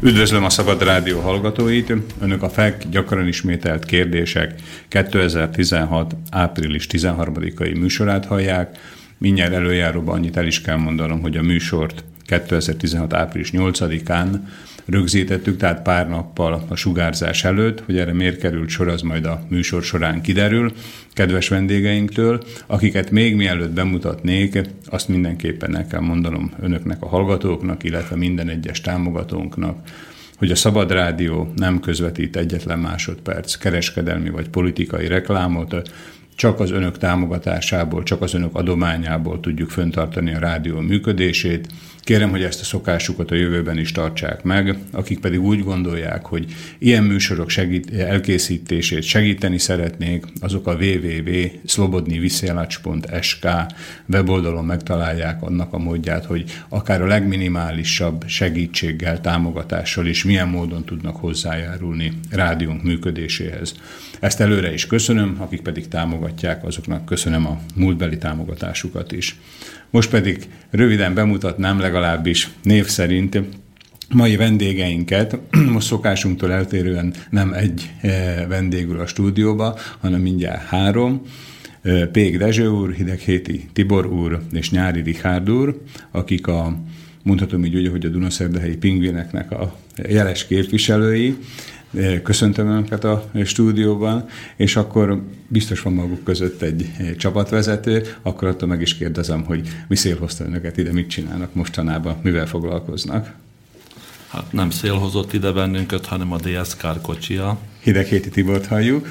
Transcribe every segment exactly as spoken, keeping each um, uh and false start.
Üdvözlöm a Szabad Rádió hallgatóit! Önök a ef e cé gyakran ismételt kérdések kétezer-tizenhat. április tizenharmadikai műsorát hallják. Mindjárt előjáróban annyit el is kell mondanom, hogy a műsort kétezer-tizenhat. április nyolcadikán rögzítettük, tehát pár nappal a sugárzás előtt, hogy erre miért került sor, az majd a műsor során kiderül kedves vendégeinktől, akiket még mielőtt bemutatnék, azt mindenképpen el kell mondanom önöknek, a hallgatóknak, illetve minden egyes támogatónknak, hogy a Szabad Rádió nem közvetít egyetlen másodperc kereskedelmi vagy politikai reklámot, csak az önök támogatásából, csak az önök adományából tudjuk fenntartani a rádió működését. Kérem, hogy ezt a szokásukat a jövőben is tartsák meg, akik pedig úgy gondolják, hogy ilyen műsorok segít, elkészítését segíteni szeretnék, azok a double-u double-u double-u pont szlobodnyviszjelacs pont es ká weboldalon megtalálják annak a módját, hogy akár a legminimálisabb segítséggel, támogatással is milyen módon tudnak hozzájárulni rádiónk működéséhez. Ezt előre is köszönöm, akik pedig támogatják, azoknak köszönöm a múltbeli támogatásukat is. Most pedig röviden bemutatnám legalábbis név szerint mai vendégeinket. Most szokásunktól eltérően nem egy vendégül a stúdióba, hanem mindjárt három. Pék Dezső úr, Hideghéti Tibor úr és Nyári Richárd úr, akik a, mondhatom így ugye, hogy a Dunaszerdahelyi pingvineknek a jeles képviselői. Köszöntöm önöket a stúdióban, és akkor biztos van maguk között egy csapatvezető, akkor attól meg is kérdezem, hogy mi szél hozta önöket ide, mit csinálnak mostanában, mivel foglalkoznak? Hát nem szél hozott ide bennünket, hanem a dé es ká kocsija. Hideghéti Tibort halljuk.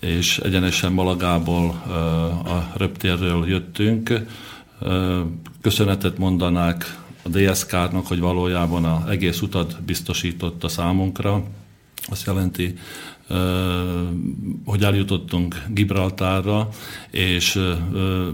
És egyenesen Malagából a reptérről jöttünk. Köszönetet mondanák a dé es ká-nak, hogy valójában az egész utat biztosította számunkra. Azt jelenti, hogy eljutottunk Gibraltárra, és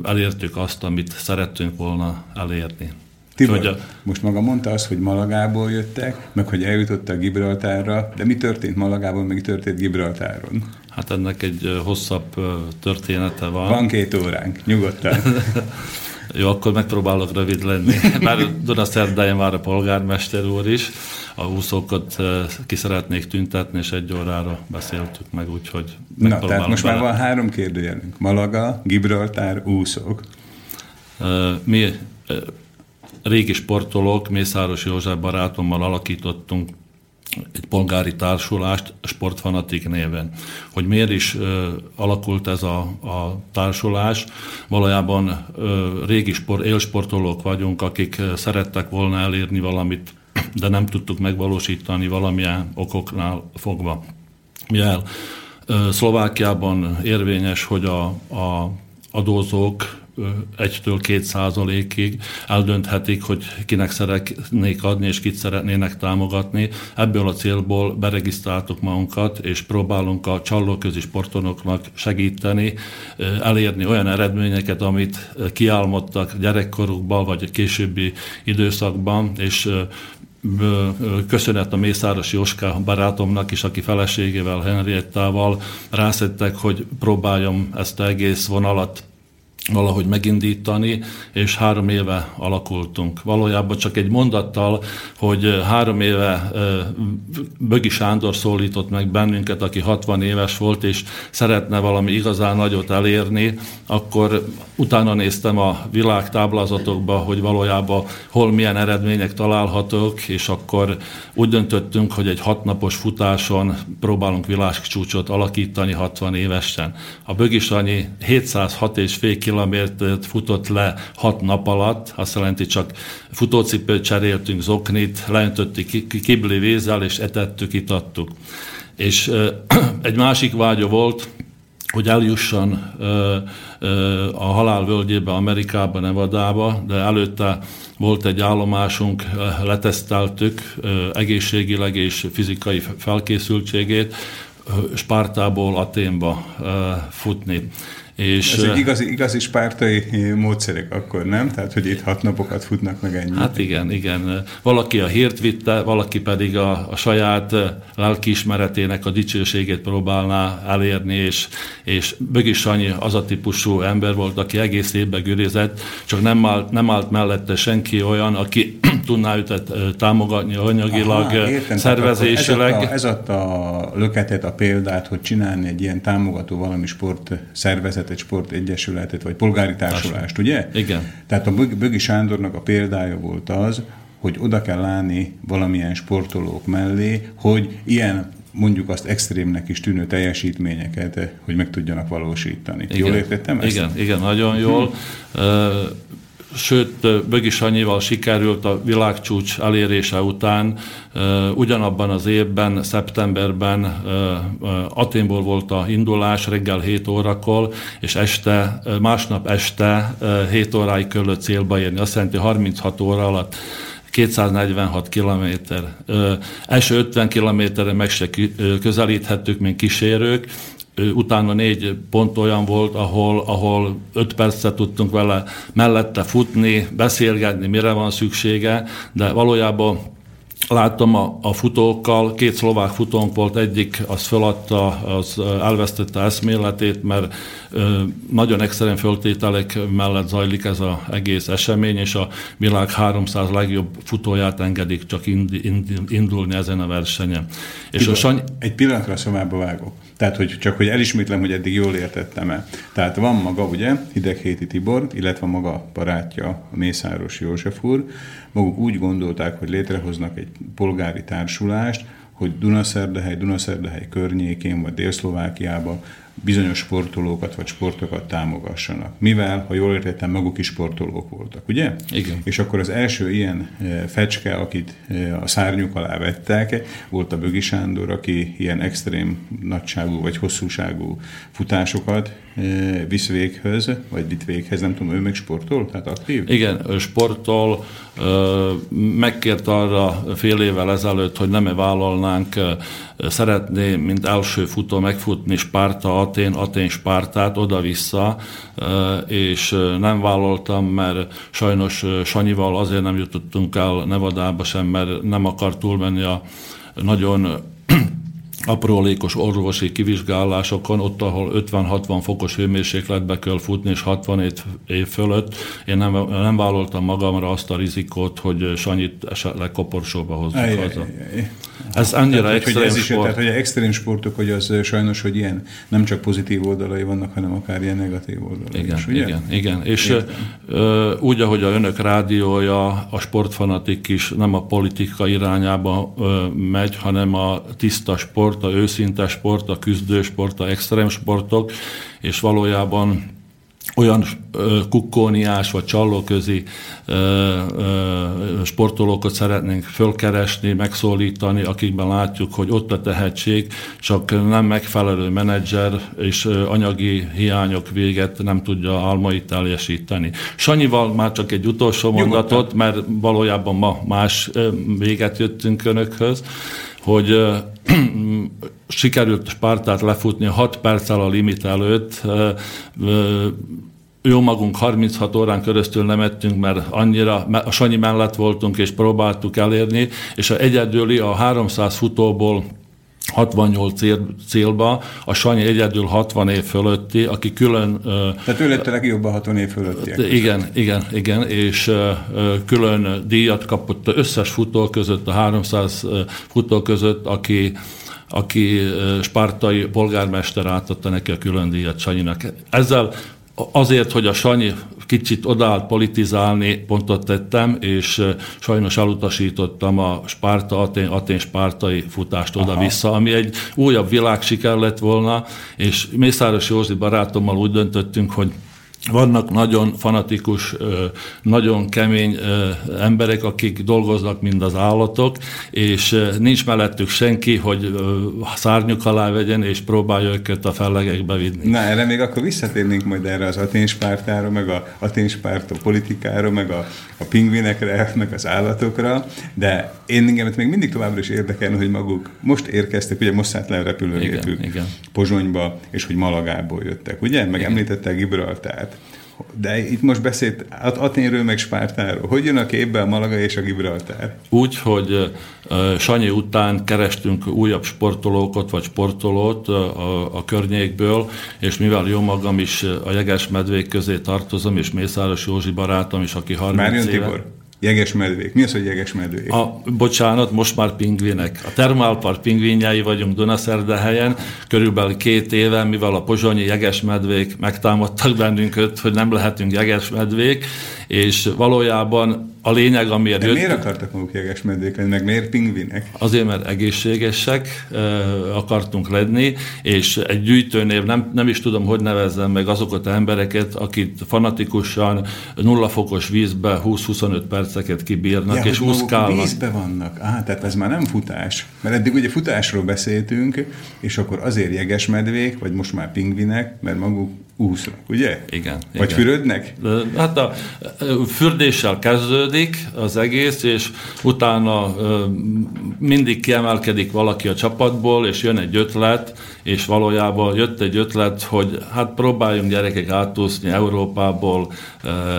elértük azt, amit szerettünk volna elérni. Tibor, a... most maga mondta azt, hogy Malagából jöttek, meg hogy eljutottak Gibraltárra, de mi történt Malagából, meg történt Gibraltáron? Hát ennek egy hosszabb története van. Van két óránk, nyugodtan. Jó, akkor megpróbálok rövid lenni. Már Dunaszerdahelyen már a polgármester úr is. A úszókat ki szeretnék tüntetni, és egy órára beszéltük meg, úgyhogy megpróbálok. Na, tehát most bele. Már van három kérdőjelünk. Malaga, Gibraltár, úszók. Mi régi sportolók, Mészáros József barátommal alakítottunk egy polgári társulást Sportfanatik néven. Hogy miért is ö, alakult ez a, a társulás? Valójában ö, régi sport, élsportolók vagyunk, akik szerettek volna elérni valamit, de nem tudtuk megvalósítani valamilyen okoknál fogva. Mivel ö, Szlovákiában érvényes, hogy a, a adózók egytől két százalékig eldönthetik, hogy kinek szeretnék adni, és kit szeretnének támogatni. Ebből a célból beregisztráltuk magunkat, és próbálunk a csalóközi sportonoknak segíteni, elérni olyan eredményeket, amit kiálmodtak gyerekkorukban, vagy későbbi időszakban, és köszönet a Mészáros Jóska barátomnak is, aki feleségével, Henriettával rászedtek, hogy próbáljam ezt egész vonalat valahogy megindítani, és három éve alakultunk. Valójában csak egy mondattal, hogy három éve Bögi Sándor szólított meg bennünket, aki hatvan éves volt, és szeretne valami igazán nagyot elérni, akkor utána néztem a világtáblázatokba, hogy valójában hol milyen eredmények találhatók, és akkor úgy döntöttünk, hogy egy hatnapos futáson próbálunk világcsúcsot alakítani hatvan évesen. A Bögi Sanyi hétszázhat egész öt kilométert futott le hat nap alatt, azt jelenti csak futócipőt cseréltünk, zoknit, leöntöttük kibli vízzel, és etettük, itattuk. És ö, egy másik vágya volt, hogy eljusson ö, ö, a halál völgyébe, Amerikába, Nevadába, de előtte volt egy állomásunk, leteszteltük ö, egészségileg és fizikai felkészültségét, ö, Spártából Aténba ö, futni. És ezek igazi, igazi spártai módszerek akkor, nem? Tehát, hogy itt hat napokat futnak meg ennyi. Hát igen, igen. Valaki a hírt vitte, valaki pedig a, a saját lelkiismeretének a dicsőségét próbálná elérni, és, és Bögi Sanyi az a típusú ember volt, aki egész évben gürizett, csak nem állt, nem állt mellette senki olyan, aki tudná őt támogatni anyagilag. Aha, értem, szervezésileg. Ez adta, ez adta a löketet, a példát, hogy csinálni egy ilyen támogató valami sportszervezet, egy sportegyesületet, vagy polgári társulást, ugye? Igen. Tehát a Bögi Sándornak a példája volt az, hogy oda kell állni valamilyen sportolók mellé, hogy ilyen, mondjuk azt extrémnek is tűnő teljesítményeket, hogy meg tudjanak valósítani. Igen. Jól értettem ezt? Igen, igen, nagyon jól. Sőt, Bögi Sanyival sikerült a világcsúcs elérése után ugyanabban az évben, szeptemberben Aténból volt a indulás reggel hét órakor, és este, másnap este hét óráig körül célba érni. Azt jelenti, harminchat óra alatt kétszáznegyvenhat kilométer. Első ötven kilométerre meg se közelíthettük, mint kísérők. Utána négy pont olyan volt, ahol, ahol öt percet tudtunk vele mellette futni, beszélgetni, mire van szüksége, de valójában láttam a, a futókkal, két szlovák futónk volt, egyik az feladta, az elvesztette eszméletét, mert ö, nagyon extrém föltételek mellett zajlik ez az egész esemény, és a világ háromszáz legjobb futóját engedik csak indi, indi, indulni ezen a versenyen. És Iba, a Sanyi... Egy pillanatra szomába vágok. Tehát, hogy csak hogy elismétlem, hogy eddig jól értettem el. Tehát van maga, ugye, Hideghéti Tibor, illetve maga barátja, Mészáros József úr. Maguk úgy gondolták, hogy létrehoznak egy polgári társulást, hogy Dunaszerdahely, Dunaszerdahely környékén, vagy Dél-Szlovákiában bizonyos sportolókat vagy sportokat támogassanak. Mivel, ha jól értettem, maguk is sportolók voltak, ugye? Igen. És akkor az első ilyen fecske, akit a szárnyuk alá vettek, volt a Bögi Sándor, aki ilyen extrém nagyságú vagy hosszúságú futásokat visz véghöz, vagy vitt véghez, nem tudom, ő meg sportol? Tehát aktív? Igen, sportol, megkért arra fél évvel ezelőtt, hogy nem-e vállalnánk, szeretné, mint első futó megfutni Spárta, Atén, Atén, Spártát, oda-vissza, és nem vállaltam, mert sajnos Sanyival azért nem jutottunk el Nevadába sem, mert nem akar túlmenni a nagyon aprólékos orvosi kivizsgálásokon, ott, ahol ötven-hatvan fokos hőmérsékletbe kell futni, és hatvanöt év fölött, én nem, nem vállaltam magamra azt a rizikót, hogy Sanyit esetleg koporsóba hozzuk ajj, haza. Ajj, ajj. Ez annyira tehát, extrém hogy ez sport. Is, tehát, hogy az extrém sportok, hogy az sajnos, hogy ilyen nem csak pozitív oldalai vannak, hanem akár ilyen negatív oldalai igen, is, ugye? Igen, igen. És ö, úgy, ahogy a önök rádiója, a Sportfanatik is nem a politika irányába ö, megy, hanem a tiszta sport, a őszinte sport, a küzdő sport, a extrém sportok, és valójában olyan kukkóniás vagy csallóközi sportolókat szeretnénk fölkeresni, megszólítani, akikben látjuk, hogy ott a tehetség, csak nem megfelelő menedzser és anyagi hiányok véget nem tudja álmait teljesíteni. Sanyival már csak egy utolsó mondatot, mert valójában ma más véget jöttünk önökhöz, hogy sikerült Spártát lefutni hat perccel a limit előtt. Jó magunk harminchat órán keresztül nem ettünk, mert annyira a Sanyi mellett voltunk, és próbáltuk elérni, és a egyedüli a háromszáz futóból hatvannyolc célba, a Sanyi egyedül hatvan év fölötti, aki külön... Tehát ő lett a legjobb a hatvan év fölöttiek. Igen, igen, igen, és külön díjat kapott összes futó között, a háromszáz futó között, aki aki spártai polgármester átadta neki a külön díjat Sanyinak. Ezzel azért, hogy a Sanyi kicsit odaállt politizálni, pontot tettem, és sajnos elutasítottam a Spárta-Atén-Atén-spártai futást oda-vissza, ami egy újabb világsiker lett volna, és Mészáros Józsi barátommal úgy döntöttünk, hogy Vannak nagyon fanatikus, nagyon kemény emberek, akik dolgoznak, mind az állatok, és nincs mellettük senki, hogy szárnyuk alá vegyen, és próbálja őket a fellegekbe vinni. Na, erre még akkor visszatérnénk majd erre az Atén Spártára, meg a Atén Spárta politikára, meg a, a pingvinekre, meg az állatokra, de én engemet még mindig továbbra is érdekelne, hogy maguk most érkeztek, ugye most szállt le a repülőgépük Pozsonyba, és hogy Malagából jöttek, ugye? Meg említettek Gibraltárt. De itt most beszélt Aténről meg Spártáról. Hogy jön a képbe a Malaga és a Gibraltár? Úgy, hogy Sanyi után kerestünk újabb sportolókat vagy sportolót a, a környékből, és mivel jó magam is a jegesmedvék közé tartozom, és Mészáros Józsi barátom is, aki harminc éve... Jegesmedvék. Mi az, hogy jegesmedvék? A, bocsánat, most már pingvinek. A Termálpark pingvinjei vagyunk Dunaszerdahelyen. Körülbelül két éve, mivel a pozsonyi jegesmedvék megtámadtak bennünket, hogy nem lehetünk jegesmedvék, és valójában a lényeg, amiért... De jött... miért akartak maguk jegesmedvék lenni, meg miért pingvinek? Azért, mert egészségesek e, akartunk lenni, és egy gyűjtőnév, nem, nem is tudom, hogy nevezzem meg azokat az embereket, akik fanatikusan nulla fokos vízbe húsz-huszonöt perceket kibírnak, ja, és úszkálnak. Vízbe vannak. Á, tehát ez már nem futás. Mert eddig ugye futásról beszéltünk, és akkor azért jegesmedvék, vagy most már pingvinek, mert maguk úsznak, ugye? Igen. Vagy igen. Fürödnek? Hát a fürdéssel kezdődik az egész, és utána mindig kiemelkedik valaki a csapatból, és jön egy ötlet, és valójában jött egy ötlet, hogy hát próbáljunk gyerekek átúszni Európából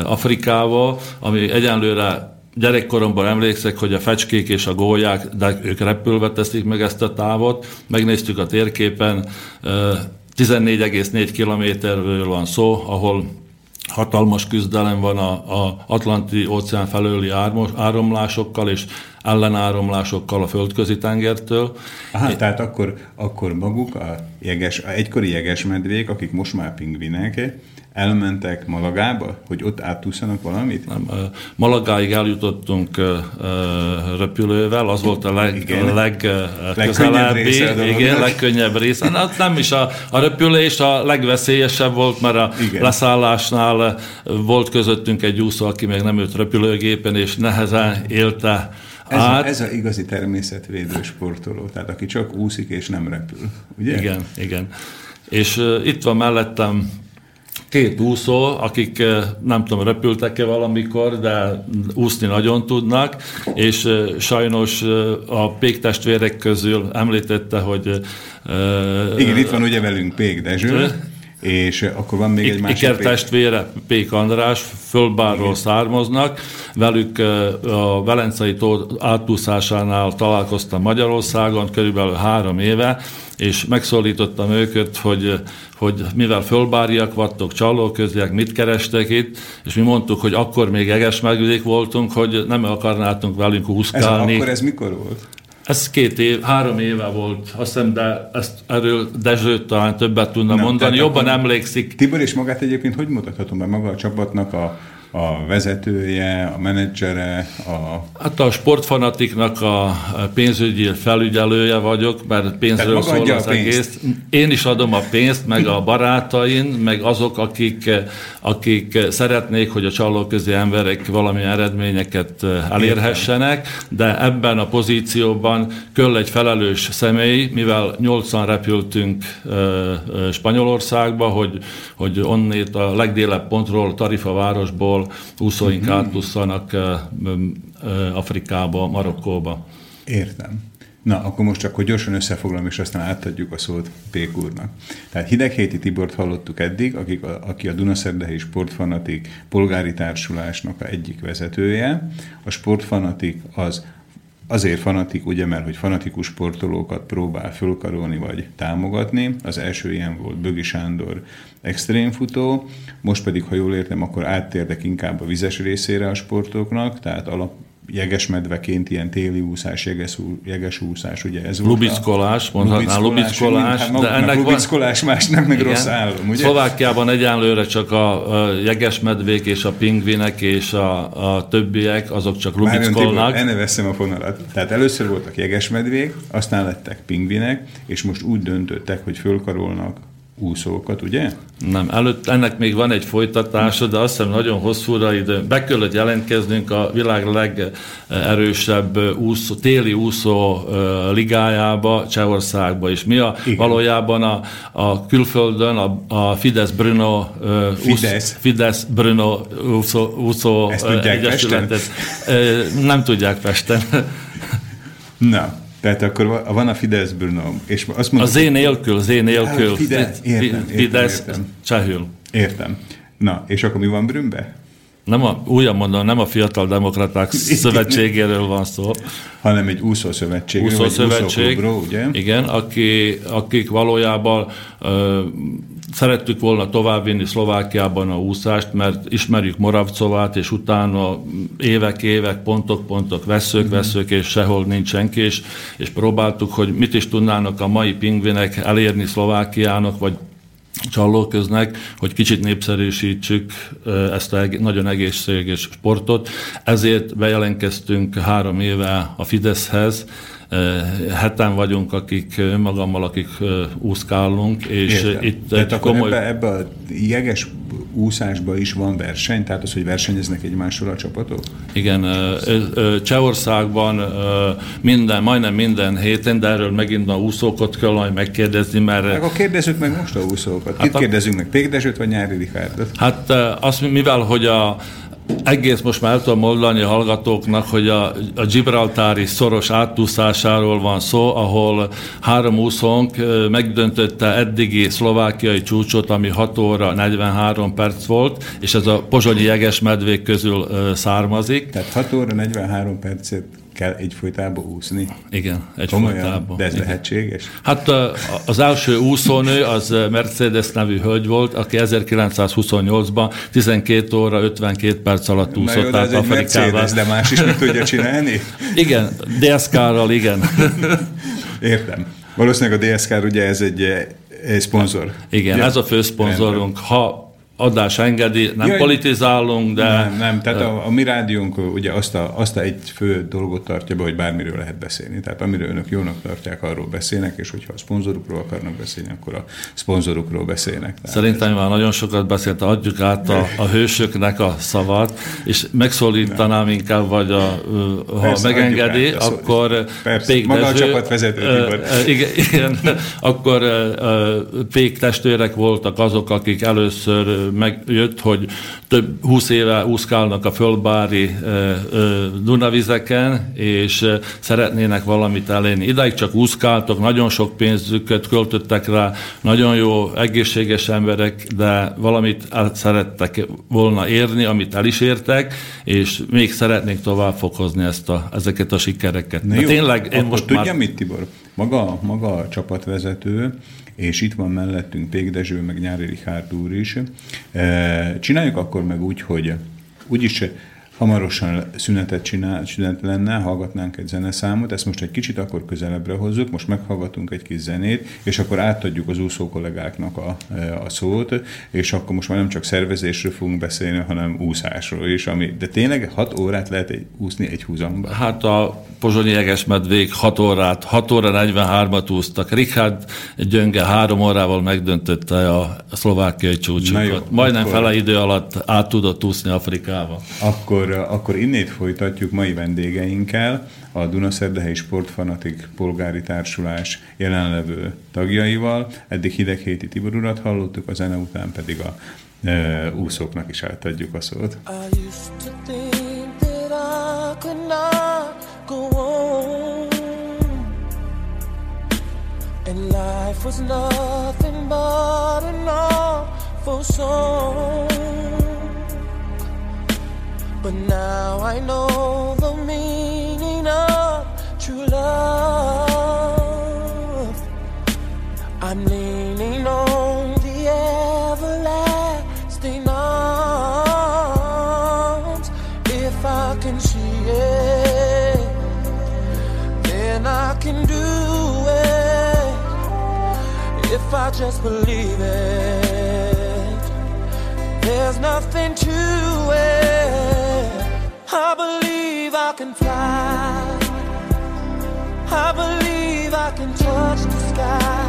Afrikába, ami egyenlőre gyerekkoromban emlékszek, hogy a fecskék és a gólyák, de ők repülve teszik meg ezt a távot. Megnéztük a térképen, tizennégy egész négy kilométerről van szó, ahol hatalmas küzdelem van az Atlanti-óceán felőli áramlásokkal és ellenáramlásokkal a földközi tengertől. Aha, é- tehát akkor, akkor maguk a, jeges, a egykori jegesmedvék, akik most már pingvinek, elmentek Malagába, hogy ott átúszanak valamit? Nem, Malagáig eljutottunk repülővel, az volt a legközelebbi, igen, legkönnyebb része. Hát nem is a, a repülés a legveszélyesebb volt, mert a igen. leszállásnál volt közöttünk egy úszó, aki még nem ült repülőgépen, és nehezen élte. Ez, hát, a, ez a igazi természetvédő sportoló, tehát aki csak úszik és nem repül, ugye? Igen, igen. És uh, itt van mellettem két úszó, akik nem tudom, repültek-e valamikor, de úszni nagyon tudnak, és sajnos a Pék testvérek közül említette, hogy... Igen, uh, itt van ugye velünk Pék Dezső, és akkor van még egy másik... Ikertestvére, Pék András, Fölbárról származnak, velük a Velencei tó átúszásánál találkoztam Magyarországon körülbelül három éve, és megszólítottam őket, hogy, hogy mivel fölbáriak vattok, csalóköziek, mit kerestek itt, és mi mondtuk, hogy akkor még jegesmedvék voltunk, hogy nem akarnátunk velünk úszkálni. Ez, akkor ez mikor volt? Ez két év, három éve volt, azt hiszem, de ezt erről Dezsőt talán többet tudna nem, mondani, jobban emlékszik. Tibor és magát egyébként hogy mutathatom be, maga a csapatnak a... a vezetője, a menedzsere, a... Hát a Sportfanatiknak a pénzügyi felügyelője vagyok, mert pénzről szól az egész. Én is adom a pénzt, meg a barátaim, meg azok, akik, akik szeretnék, hogy a csalóközi emberek valamilyen eredményeket elérhessenek, de ebben a pozícióban kell egy felelős személy, mivel nyolcan repültünk Spanyolországba, hogy, hogy onnét a legdélebb pontról, Tarifa városból úszóink uh-huh. átusszanak uh, uh, Afrikába, Marokkóba. Értem. Na, akkor most csak, hogy gyorsan összefoglalom, és aztán átadjuk a szót Pék úrnak. Tehát Hideghéti Tibort hallottuk eddig, akik a, aki a Dunaszerdahelyi Sportfanatik polgári társulásnak egyik vezetője. A Sportfanatik az azért fanatik, ugye, mert hogy fanatikus sportolókat próbál fölkarolni vagy támogatni. Az első ilyen volt Bögi Sándor extrémfutó, most pedig, ha jól értem, akkor áttértek inkább a vizes részére a sportoknak, tehát alap jegesmedveként ilyen téli úszás, jeges, jeges úszás, ugye ez volt. Lubickolás, mondhatnál lubickolás. Hát de ennek lubickolás van... más, nem meg igen. Rossz állom, ugye? Szlovákiában egyenlőre csak a jegesmedvék és a pingvinek és a, a többiek, azok csak lubickolnak. Enne veszem a fonalat. Tehát először voltak jegesmedvék, aztán lettek pingvinek, és most úgy döntöttek, hogy fölkarolnak úszókat, ugye? Nem, előtt ennek még van egy folytatása, de azt hiszem nagyon hosszúra idő. Be kellett jelentkeznünk a világ legerősebb úszó, téli úszó ligájába, Csehországba, és mi a, valójában a, a külföldön a, a Fidesz-Bruno Fidesz. Fidesz-Bruno úszó, úszó egyesületet nem tudják Pesten. Na. Tehát akkor van a Fidesz-Bruno. És azt mondom, a Z nélkül, Z nélkül. Fidesz, értem, értem, Fidesz értem. Csehül. Értem. Na, és akkor mi van Brünbe? Nem a, újra mondom, nem a Fiatal Demokraták Szövetségéről van szó. Hanem egy úszószövetségről, úszó vagy úszóklubról, ugye? Igen, aki, akik valójában ö, szerettük volna továbbvinni Szlovákiában a úszást, mert ismerjük Moravcovát, és utána évek-évek, pontok-pontok, veszők-veszők, és sehol nincs senki, és, és próbáltuk, hogy mit is tudnának a mai pingvinek elérni Szlovákiának, vagy Csallóköznek, hogy kicsit népszerűsítsük ezt a nagyon egészséges sportot. Ezért bejelentkeztünk három éve a Fideszhez. Heten vagyunk, akik magammal, akik úszkálunk, és értem. Itt egy akkor komoly... Ebbe, ebbe a jeges úszásba is van verseny, tehát az, hogy versenyeznek egymással a csapatok? Igen, Csehországban minden, majdnem minden héten, de erről megint a úszókat kell majd megkérdezni, mert... Akkor kérdezzük meg most a úszókat. Hát Itt a... kérdezzünk meg, Pék Dezsőt vagy Nyári Richárdot? Hát azt, mivel, hogy a egész most már el tudom mondani a hallgatóknak, hogy a, a gibraltári szoros átúszásáról van szó, ahol három úszónk megdöntötte eddigi szlovákiai csúcsot, ami hat óra negyvenhárom perc volt, és ez a pozsonyi jegesmedvék közül származik. Tehát hat óra negyvenhárom percet kell egyfolytában úszni. Igen, egyfolytában. De ez igen. Lehetséges? Hát az első úszónő az Mercedes nevű hölgy volt, aki ezerkilencszázhuszonnyolcban tizenkét óra ötvenkét perc alatt úszott jó, át Afrikában. Mercedes, de más is meg tudja csinálni? Igen, dé es ká-ral igen. Értem. Valószínűleg a dé es ká ugye ez egy, egy szponzor. Igen, ja. Ez a fő szponzorunk. Ha adás engedi, nem ja, politizálunk, de... Nem, nem. Tehát a, a mi rádiónk ugye azt a, azt a egy fő dolgot tartja be, hogy bármiről lehet beszélni. Tehát amiről önök jónak tartják, arról beszélnek, és hogyha a szponzorukról akarnak beszélni, akkor a szponzorukról beszélnek. Tehát szerintem ez... már nagyon sokat beszélt, adjuk át a, a hősöknek a szavat, és megszólítanám nem. inkább, vagy a, ha persze, megengedi, át, akkor... Persze, Pék maga Dezső, a csapatvezető Tibor. Igen, igen, akkor Pék testvérek voltak azok, akik először megjött, hogy több húsz éve úszkálnak a fölbári ö, ö, Dunavizeken, és ö, szeretnének valamit elérni. Idáig csak úszkáltak, nagyon sok pénzüket költöttek rá, nagyon jó, egészséges emberek, de valamit el szerettek volna érni, amit el is értek, és még szeretnék tovább fokozni ezt a, ezeket a sikereket. Na jó, tényleg, én most tudja már... mit, Tibor? Maga, maga a csapatvezető, és itt van mellettünk Pék Dezső, meg Nyári Richárd úr is. Csináljuk akkor meg úgy, hogy úgyis hamarosan szünetet csinál, szünet lenne, hallgatnánk egy zeneszámot, ezt most egy kicsit akkor közelebbre hozzuk, most meghallgatunk egy kis zenét, és akkor átadjuk az úszó kollégáknak a, a szót, és akkor most már nem csak szervezésről fogunk beszélni, hanem úszásról is, ami, de tényleg hat órát lehet egy, úszni egy húzamban. Hát a pozsonyi jegesmedvék hat órát, hat óra negyvenhármat úsztak, Richárd Gyönge három órával megdöntötte a szlovákiai csúcsokat. Majdnem akkor... fele idő alatt át tudott úszni Afrikába. Akkor Akkor innét folytatjuk mai vendégeinkkel, a Dunaszerdahelyi Sportfanatik Polgári Társulás jelenlevő tagjaival. Eddig Hideghéti Tibor urat hallottuk, a zene után pedig a e, úszóknak is átadjuk a szót. But now I know the meaning of true love. I'm leaning on the everlasting arms. If I can see it, then I can do it. If I just believe it, there's nothing to it. I believe I can fly. I believe I can touch the sky.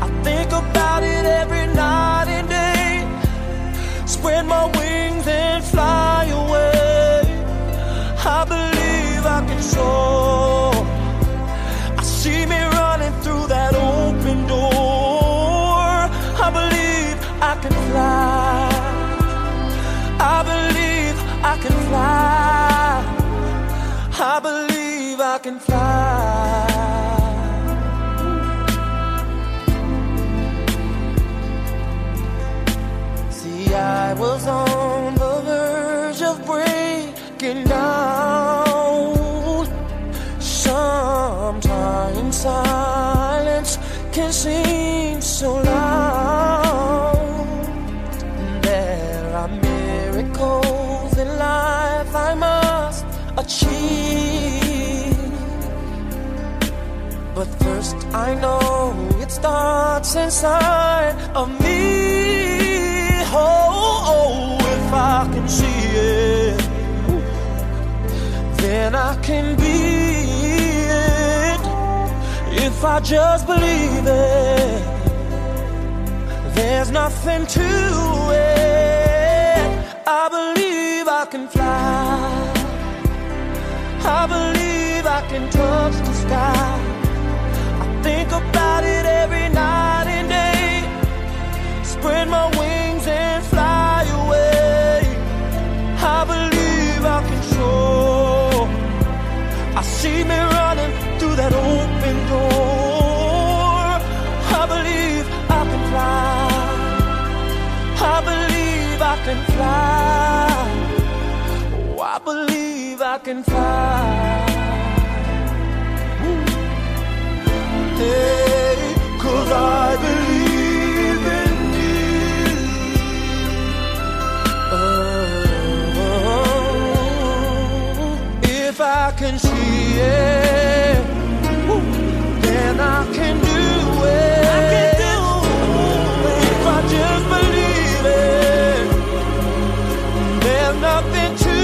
I think about it every night and day. Spread my wings and fly away. I believe I can soar. I see me running through that open door. I believe I can fly. I believe I can fly. I believe I can fly. I was on the verge of breaking down. Sometimes silence can seem so loud. There are miracles in life I must achieve. But first I know it starts inside of me. Oh, oh, if I can see it, then I can be it. If I just believe it, there's nothing to it. I believe I can fly. I believe I can touch the sky. I think about it every night and day. Spread my wings and fly away. I believe I can soar. I see me running through that open door. I believe I can fly. I believe I can fly. Oh, I believe I can fly. Hey, 'cause I believe. If I can see it, then I can do it. I can do it. If I just believe it, there's nothing to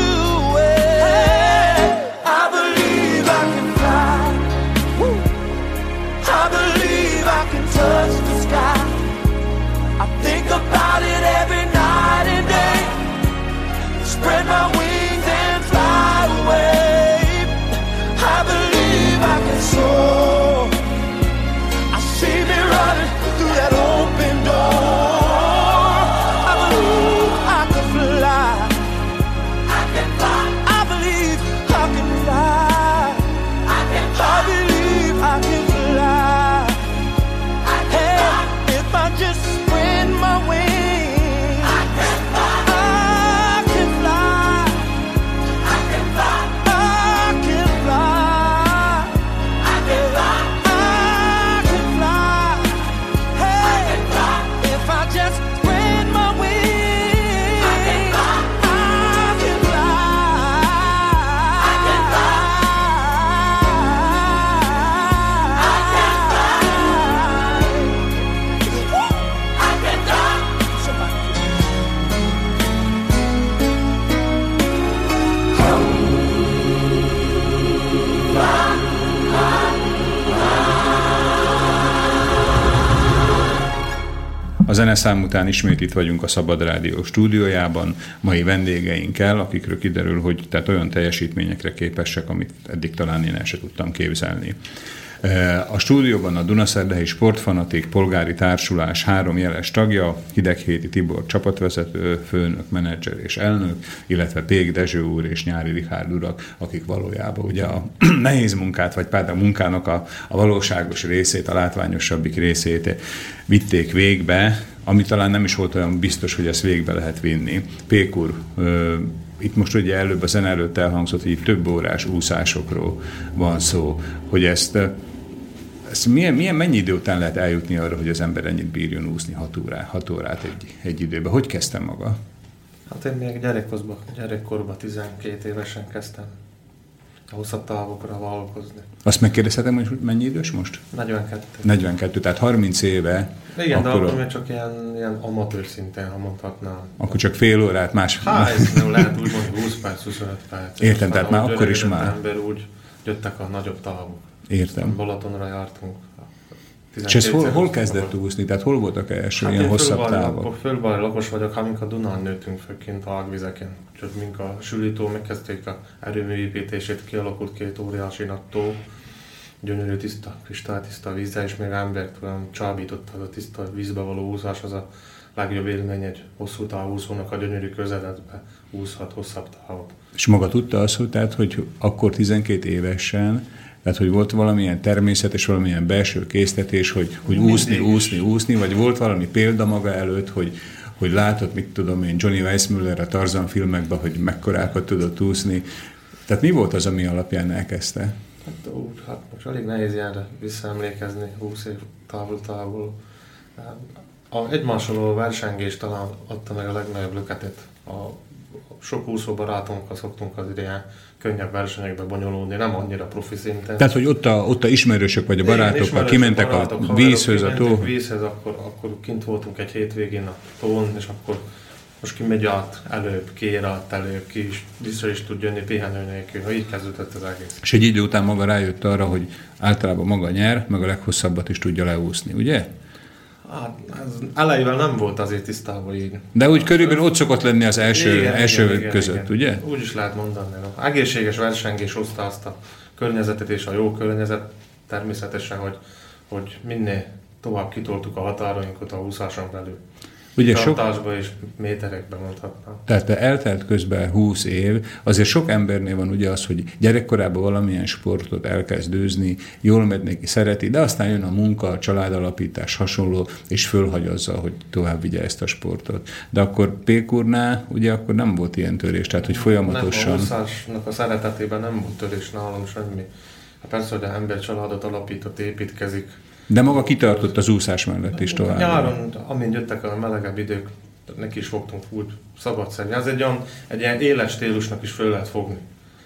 it. I believe I can fly. I believe I can touch the sky. I think about it every night and day. Spread my wings and fly away. So I see me running through that open door. I believe I can fly. I can fly. I believe I can fly. I can fly. I believe I can fly. I can fly. Hey, if I just spread my wings, I can fly. I can fly. I can fly. I can fly. A zeneszám után ismét itt vagyunk a Szabad Rádió stúdiójában, mai vendégeinkkel, akikről kiderül, hogy tehát olyan teljesítményekre képesek, amit eddig talán én el se tudtam képzelni. A stúdióban a Dunaszerdahelyi Sportfanatik polgári társulás három jeles tagja, Hideghéti Tibor csapatvezető, főnök, menedzser és elnök, illetve Pék Dezső úr és Nyári Richárd urak, akik valójában ugye a nehéz munkát, vagy például a munkának a, a valóságos részét, a látványosabbik részét vitték végbe, ami talán nem is volt olyan biztos, hogy ezt végbe lehet vinni. Pék úr, itt most ugye előbb a zene előtt elhangzott, hogy több órás úszásokról van szó, hogy ezt, ezt milyen, milyen, mennyi idő után lehet eljutni arra, hogy az ember ennyit bírjon úszni hat órát, hat órát egy, egy időben? Hogy kezdtem maga? Hát én még gyerekkorban, gyerekkorban tizenkét évesen kezdtem a hosszabb távokra vállalkozni. Azt megkérdezhetem, hogy mennyi idős most? negyvenkettő. negyvenkettő, tehát harminc éve. Igen, akkor... de akkor még csak ilyen, ilyen amatőr szinten, ha mondhatnám. Akkor csak fél órát, más... Hát, ez nem lehet úgymond húsz perc, huszonöt perc. Értem, tehát már akkor is már. Ember úgy jöttek a nagyobb távok. Értem. Balatonra jártunk, És ez hol, hol kezdett úszni? Tehát hol voltak első hát ilyen hosszabb távok? Akkor Fölbár lakos vagyok, amink a Dunán nőttünk főként a ágvizeken. Úgyhogy mink a Sülító megkezdték a erőműépítését, kialakult két óriási nagy tó, gyönyörű tiszta, kristálytiszta vízzel, és még embert olyan csábított az a tiszta vízbe való úszás, az a legjobb élmény egy hosszú távúszónak, a gyönyörű közeledbe úszhat hosszabb távot. És maga tudta azt, hogy, tehát, hogy akkor tizenkét évesen, tehát, hogy volt valamilyen természetes, valamilyen belső késztetés, hogy, hogy úszni, úszni, úszni, vagy volt valami példa maga előtt, hogy, hogy látott, mit tudom én, Johnny Weissmuller a Tarzan filmekben, hogy mekkorákat tudott úszni. Tehát mi volt az, ami alapján elkezdte? Hát, ó, hát most alig nehéz ilyenre visszaemlékezni, húsz év távol-távol. A egymásoló versengés talán adta meg a legnagyobb löketét. A sok úszóbarátunkkal szoktunk az idején könnyebb versenyekbe bonyolódni, nem annyira profi szinten. Tehát, hogy ott a, ott a ismerősök vagy a barátokkal kimentek barátok, a vízhöz, a tó? Vízhez, akkor, akkor kint voltunk egy hétvégén a tón, és akkor most kimegy át, előbb, kér át, előbb, ki is, vissza is tud jönni pihenő nélkül, ha így kezdődött az egész. És egy idő után maga rájött arra, hogy általában maga nyer, meg a leghosszabbat is tudja leúszni, ugye? Hát, elejével nem volt azért tisztában így. De úgy körülbelül ott szokott lenni az első, igen, első igen, igen, között, igen. Ugye? Úgy is lehet mondani. No. Egészséges versengés hozta azt a környezetet és a jó környezet. Természetesen, hogy, hogy minél tovább kitoltuk a határainkat a húszáson belül. Ugye tartásban sok... és méterekben mondhatnám. Tehát te eltelt közben húsz év, azért sok embernél van ugye az, hogy gyerekkorában valamilyen sportot elkezd dőzni, jól megy neki, szereti, de aztán jön a munka, a családalapítás hasonló, és fölhagyazza, hogy tovább vigye ezt a sportot. De akkor Pék úrnál ugye akkor nem volt ilyen törés, tehát hogy folyamatosan... Nem, a húszásnak a szeretetében nem volt törés nálam semmi. Hát persze, hogy az ember családot alapított, építkezik. De maga kitartott az úszás mellett is tovább. Nyáron, amint jöttek a melegebb idők, neki is fogtunk úgy szabadszerni. Ez egy olyan, egy ilyen éles stílusnak is föl lehet fogni.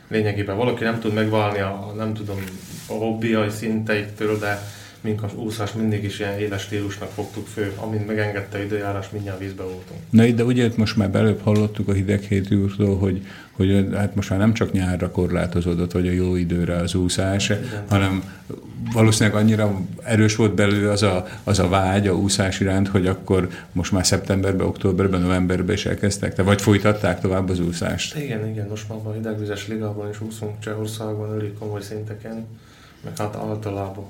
Lényegében valaki nem tud megválni a, nem tudom, a hobbiai szinteiktől, de mink az úszás mindig is ilyen éles stílusnak fogtuk föl. Amint megengedte időjárás, mindjárt vízbe voltunk. Na itt, de ugye most már belőbb hallottuk a Hideghéti úrtól, hogy, hogy hát most már nem csak nyárra korlátozódott, vagy a jó időre az úszás, igen, hanem valószínűleg annyira erős volt belőle az a, az a vágy, a úszás iránt, hogy akkor most már szeptemberben, októberben, novemberben is elkezdtek, de vagy folytatták tovább az úszást. Igen, igen, most már a hidegvizes ligában is úszunk, Csehországban, elég komoly szinteken, meg hát általában.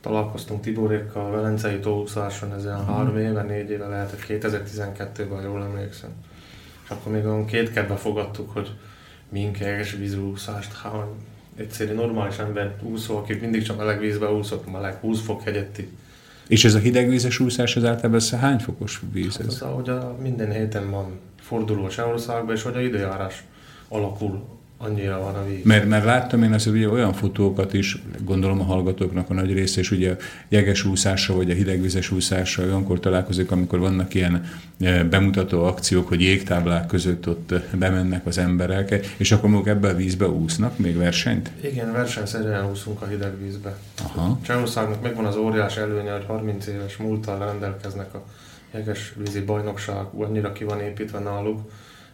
Találkoztunk Tiborékkal a Velencei tó úszáson, ez olyan három éve, négy éve lehetett, kétezer-tizenkettőben, jól emlékszem. És akkor még olyan kétkedve fogadtuk, hogy mink jeges vízű úszást, hát egyszerű normális ember úszó, aki mindig csak meleg vízbe úszott, meleg húsz fok hegyetti. És ez a hidegvízes úszás az általában hány fokos víz ez? Az, hogy a minden héten van forduló Csehországban, és hogy a időjárás alakul. Annyira van a víz. Mert, mert láttam én azért ugye olyan fotókat is, gondolom a hallgatóknak a nagy része, és ugye a jeges úszással, vagy a hidegvizes úszással olyankor találkozik, amikor vannak ilyen bemutató akciók, hogy jégtáblák között ott bemennek az emberek, és akkor maguk ebbe a vízbe úsznak még versenyt? Igen, versenyszerűen úszunk a hideg vízbe. Csehországnak megvan az óriás előnye, hogy harminc éves múltal rendelkeznek a jeges vízi bajnokság, annyira ki van építve náluk,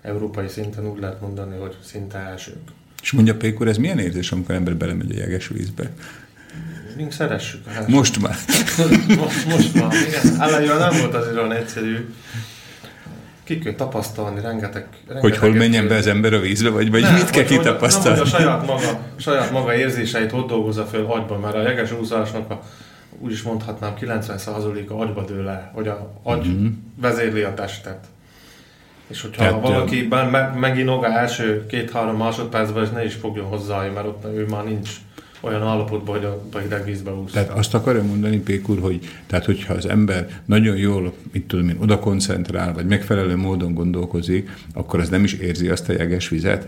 európai szinten úgy lehet mondani, hogy szinte elsők. És mondja Pék úr, ez milyen érzés, amikor ember belemegy a jeges vízbe? Mink szeressük. Hát. Most már. most, most már, igen. Elején nem volt azért olyan egyszerű. Ki kell tapasztalni, rengeteg... rengeteg hogy hol menjen érzés. Be az ember a vízbe, vagy, vagy ne, mit kell kitapasztalni? Nem, hogy a saját maga, saját maga érzéseit ott dolgozza föl agyban, mert a jeges úszásnak a, úgy is mondhatnám, kilencven százaléka agyba dől le, hogy a agy mm-hmm. vezérli a testet. És hogyha hát, valaki me- meginog a első két-három másodpercben, és ne is fogjon hozzá, mert ott ő már nincs olyan állapotban, hogy a hideg vízbe úsz. Tehát azt akarja mondani, Pék úr, hogy tehát, hogyha az ember nagyon jól, mit tudom én, oda koncentrál, vagy megfelelő módon gondolkozik, akkor az nem is érzi azt a jeges vizet?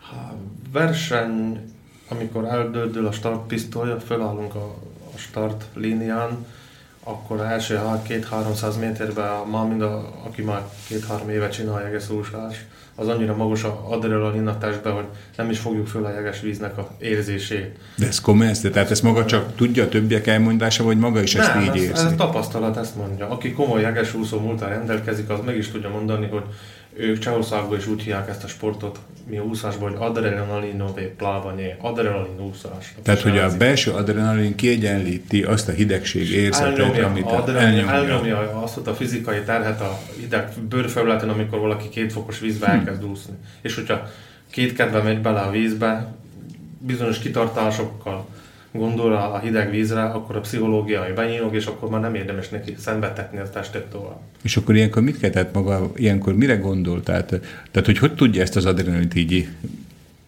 Ha verseny, amikor eldődül a startpisztolya, felállunk a, a start línián, akkor az első két-háromszáz méterben már mind, a, aki már két-három éve csinál jeges úszás, az annyira magas a adrenalin a testben, hogy nem is fogjuk föl a jeges víznek a érzését. De ez komoly, ez, tehát ezt maga csak tudja a többiek elmondása, vagy maga is ezt nem, így érzi? Nem, ez, ez tapasztalat, ezt mondja. Aki komoly jeges úszó múltán rendelkezik, az meg is tudja mondani, hogy Ők Csehországban is úgy hívják ezt a sportot, mi a úszásban, hogy adrenalinové plávanie, adrenalinúszás. Tehát, hogy a belső adrenalin kiegyenlíti azt a hidegség érzetet, elnyomja, amit adrenalin, elnyomja. elnyomja azt a fizikai terhet a hideg bőrfelületen, amikor valaki két fokos vízbe elkezd úszni. Hm. És hogyha két kedve megy bele a vízbe, bizonyos kitartásokkal gondol a hideg vízre, akkor a pszichológiai benyílog, és akkor már nem érdemes neki szenvedtetni a testet tovább. És akkor ilyenkor mit kellett maga, ilyenkor mire gondol? Tehát, tehát hogy hogy tudja ezt az adrenalint így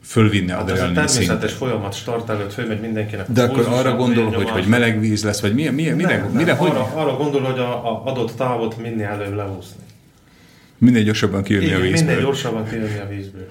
fölvinni hát adrenalin szint? Természetes folyamat, start előtt fölmegy mindenkinek. De akkor arra gondol, hogy, hogy meleg víz lesz, vagy mire, mire, mire, nem, mire nem, hogy? Arra, arra gondol, hogy a, a adott távot minél előbb leúszni. Minél gyorsabban kijönni a vízből. Minél gyorsabban kijönni a vízből.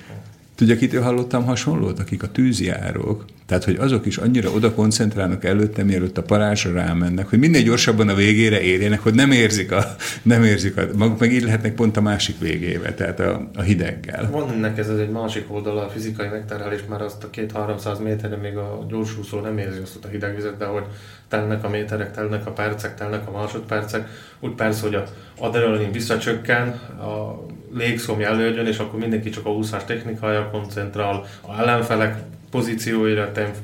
Tudja, kitől hallottam hasonlót, akik a tűzjárók, tehát hogy azok is annyira oda koncentrálnak előtte, mielőtt a parázsra rámennek, hogy minél gyorsabban a végére érjenek, hogy nem érzik a, nem érzik a, maguk meg így lehetnek pont a másik végébe, tehát a, a hideggel. Van ennek ez egy másik oldala, a fizikai megterhelés, már azt a két-háromszáz méterre még a gyorsúszó nem érzi azt a hidegvizet, de hogy telnek a méterek, telnek a percek, telnek a másodpercek, úgy persze, hogy az adrenalin visszacsökken, a légszomj elődjön, és akkor mindenki csak a úszás technikája koncentrál, a ellenfelek pozícióira, temp,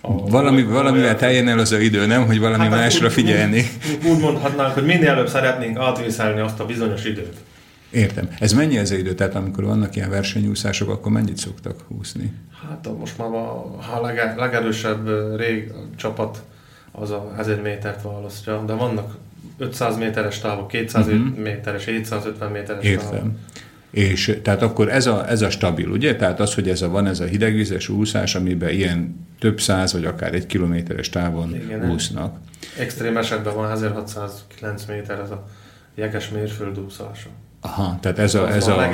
a, valami, a, valamivel teljen el az a idő, nem? Hogy valami hát másra úgy, figyelni. Úgy, úgy mondhatnánk, hogy minél előbb szeretnénk átvészelni azt a bizonyos időt. Értem. Ez mennyi ez az idő? Tehát amikor vannak ilyen versenyúszások, akkor mennyit szoktak húzni? Hát most már a, a leg, legerősebb rég csapat az a ezer métert választja, de vannak ötszáz méteres távok, kétszáz uh-huh. méteres, hétszázötven méteres Értem. Távok. És tehát akkor ez a, ez a stabil, ugye? Tehát az, hogy ez a, van ez a hidegvizes úszás, amiben ilyen több száz vagy akár egy kilométeres távon Igen, úsznak. Extrém esetben van ezerhatszázkilenc méter ez a jeges mérföld úszása. Aha, tehát ez a, ez a, a,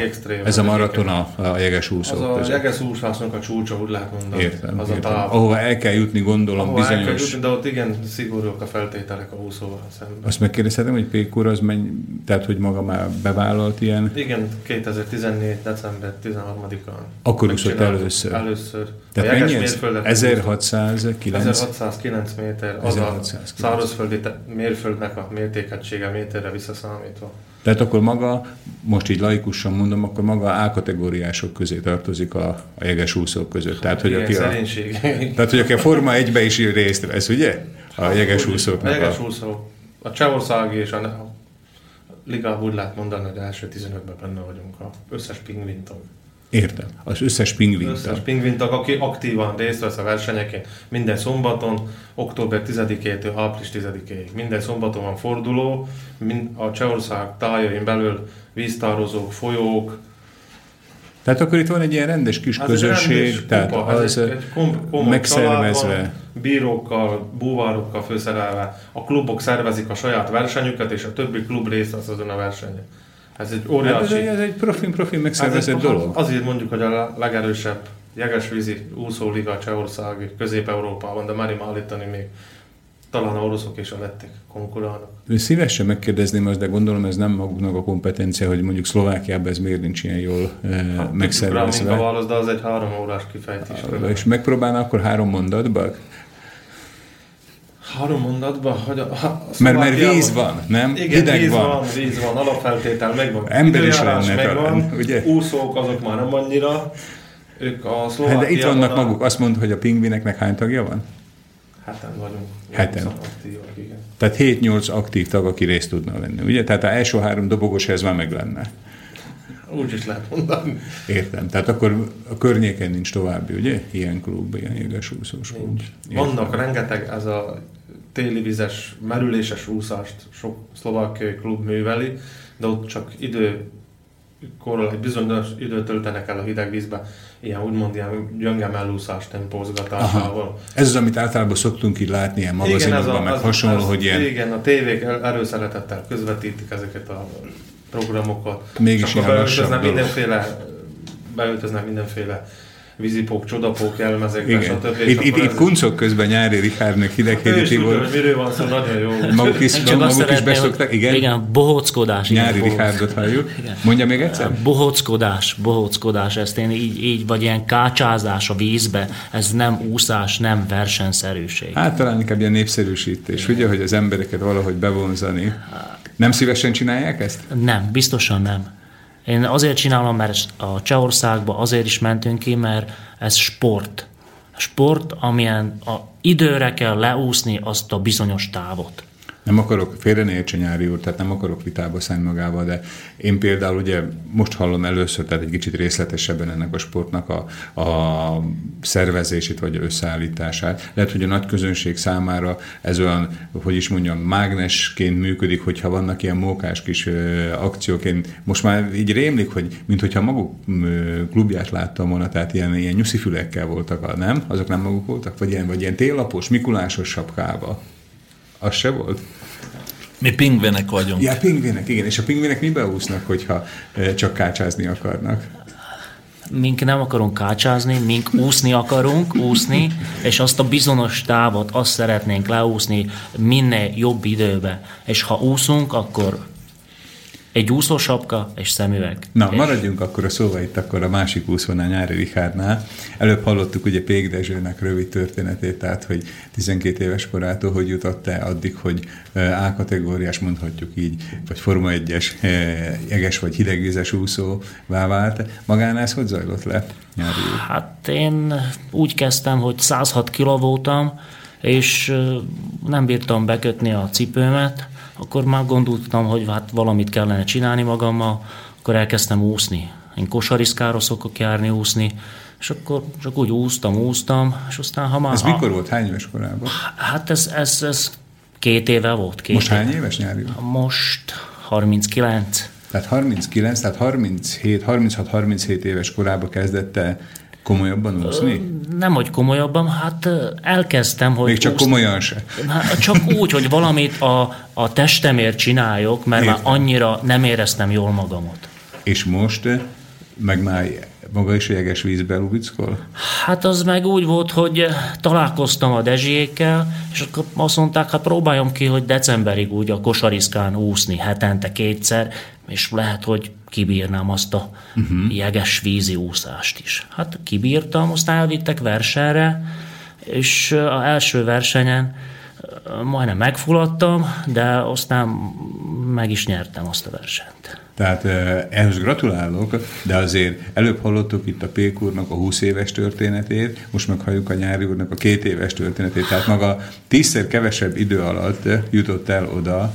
ez a maraton a, a jeges úszók között. Az a között. Jeges úszásnak a csúcsa, úgy lehet mondani. Értem, az értem. A táv. Ahova el kell jutni, gondolom, ahova bizonyos... Ahova el kell jutni, de ott igen szigorúak a feltételek a úszóval szemben. Azt megkérdezhetem, hogy Pék úr, az menj, tehát hogy maga már bevállalt ilyen... Igen, kétezer-tizennégy. december tizenharmadikán. Akkor úszott először. Először. Tehát a mennyi ez? ezerhatszázkilenc? ezerhatszázkilenc méter. Az ezerhatszázkilenc. A szárazföldi mérföldnek a mértékegysége méterre visszaszámítva. Tehát akkor maga, most így laikusan mondom, akkor maga A-kategóriások közé tartozik a, a jeges úszók között. Tehát, hogy aki a, tehát, hogy aki a Forma egybe is részt vesz, ugye? A jeges úszók. A jeges úszók. A csehországi és a ligában úgy lehet mondani, hogy első tizenötben benne vagyunk, az összes pingvintag. Értem. Az összes pingvintag. Az összes pingvintag, aki aktívan részt vesz a versenyeken. Minden szombaton, október tizedikétől április tizedikéig. Minden szombaton van forduló, a Csehország tájain belül víztározók, folyók. Tehát akkor itt van egy ilyen rendes kis ez közösség, rendes kupa, tehát az egy, egy kom- kom- megszervezve. Családban, bírókkal, búvárokkal főszerelve. A klubok szervezik a saját versenyüket, és a többi klub részt vesz azon a versenyen. Ez egy óriási... Ez egy profin-profin megszervezett dolog. Azért mondjuk, hogy a legerősebb jegesvízi úszóliga Csehország, Közép-Európában, de már én állítani még talán a oroszok is a lettek konkurálnak. Szívesen megkérdezném azt, de gondolom ez nem maguknak a kompetencia, hogy mondjuk Szlovákiában ez miért nincs ilyen jól hát, megszervezve. Hát válasz, de az egy három órás kifejtés. Há, és megpróbálná akkor három mondatban? Három mondatban, hogy a, a mert, mert víz van, nem? Igen, hideg víz van. van, víz van, alapfeltétel megvan. Ember is lenne megvan, ugye? Úszók azok már nem annyira, ők a Szlovákiában... De itt vannak a... maguk, azt mondta, hogy a pingvineknek hány tagja van? Heten vagyunk. Heten. Aktívak, igen. Tehát hét-nyolc aktív tag, aki részt tudna lenni, ugye? Tehát a első három dobogos, ez már meg lenne. Úgy is lehet mondani. Értem. Tehát akkor a környéken nincs további, ugye? Ilyen klub, ilyen jegesúszós klub. Vannak rengeteg, ez a télivizes, merüléses úszást sok szlovák klub műveli, de ott csak időkorral, egy bizonyos időt töltenek el a hideg vízbe, ilyen úgymond ilyen gyöngemelúszás tempózgatásával. Aha. Ez az, amit általában szoktunk így látni ilyen magazinokban, igen, meg az, hasonló, az, hogy ilyen... Igen, a tévék erőszeretettel közvetítik ezeket a... programokat. Mégis ilyen lassabb mindenféle, beöltöznek mindenféle vízipók, csodapók, jelmezekben, stb. Itt, itt, itt kuncok közben Nyári Richárdnak, Hideghéti Tibor. Hát ő is miről van szó, nagyon jó. Maguk is, maguk is beszoktak, igen? Igen, bohóckodás. Nyári Richárdot halljuk. Mondja még egyszer? Bohóckodás, bohóckodás, ezt én így, így, vagy ilyen kácsázás a vízbe, ez nem úszás, nem versenyszerűség. Hát talán inkább ilyen népszerűsítés, ugye, hogy az embereket valahogy bevonzani. Nem szívesen csinálják ezt? Nem, biztosan nem. Én azért csinálom, mert a Csehországba azért is mentünk ki, mert ez sport. Sport, amilyen a időre kell leúszni azt a bizonyos távot. Nem akarok, félre ne értsen Nyári úr, tehát nem akarok vitába szállni magával, de én például ugye most hallom először, tehát egy kicsit részletesebben ennek a sportnak a, a szervezését vagy összeállítását. Lehet, hogy a nagy közönség számára ez olyan, hogy is mondjam, mágnesként működik, hogyha vannak ilyen mókás kis ö, akcióként. Most már így rémlik, hogy minthogyha maguk ö, klubját láttam volna, tehát ilyen, ilyen nyuszifülekkel voltak, nem? Azok nem maguk voltak? Vagy ilyen, vagy ilyen télapos, mikulásos sapkába? Az se volt? Mi pingvinek vagyunk. Ja, pingvinek, igen. És a pingvinek miben úsznak, hogyha csak kácsázni akarnak? Mink nem akarunk kácsázni, mink úszni akarunk, úszni, és azt a bizonyos távot, azt szeretnénk leúszni minél jobb időbe. És ha úszunk, akkor egy úszósapka és szemüveg. Na, és... maradjunk akkor a szóval itt akkor a másik úszónál, Nyári Richárdnál. Előbb hallottuk ugye Pék Dezsőnek rövid történetét, tehát hogy tizenkét éves korától hogy jutott el addig, hogy A-kategóriás, mondhatjuk így, vagy Forma egyes jeges vagy hidegvizes úszóvá vált. Magánál ez hogy zajlott le, Nyári úr? Hát én úgy kezdtem, hogy száz hat kiló voltam, és nem bírtam bekötni a cipőmet, akkor már gondoltam, hogy hát valamit kellene csinálni magammal, akkor elkezdtem úszni. Én kosariszkára szokok járni úszni, és akkor csak úgy úsztam, úsztam, és aztán ha már... Ez ha... mikor volt? Hány éves korában? Hát ez, ez, ez két éve volt. Két Most éve. Hány éves, Nyári? Most harminckilenc. Tehát harminckilenc, tehát harminchét, harminchat-harminchét éves korában kezdette komolyabban úszni? Nem, hogy komolyabban, hát elkezdtem, hogy... Még csak úszni. Komolyan se. Csak úgy, hogy valamit a, a testemért csináljok, mert Értem. Már annyira nem éreztem jól magamat. És most meg már maga is jeges vízbe lubickol? Hát az meg úgy volt, hogy találkoztam a Dezsiékkel, és akkor azt mondták, hát próbáljam ki, hogy decemberig úgy a kosariszkán úszni hetente kétszer, és lehet, hogy kibírnám azt a uh-huh. jeges vízi úszást is. Hát kibírtam, aztán elvittek versenyre, és az első versenyen majdnem megfulladtam, de aztán meg is nyertem azt a versenyt. Tehát ehhez gratulálok, de azért előbb hallottuk itt a Pék úrnak a húsz éves történetét, most meghalljuk a Nyári úrnak a két éves történetét, tehát maga tízszer kevesebb idő alatt jutott el oda,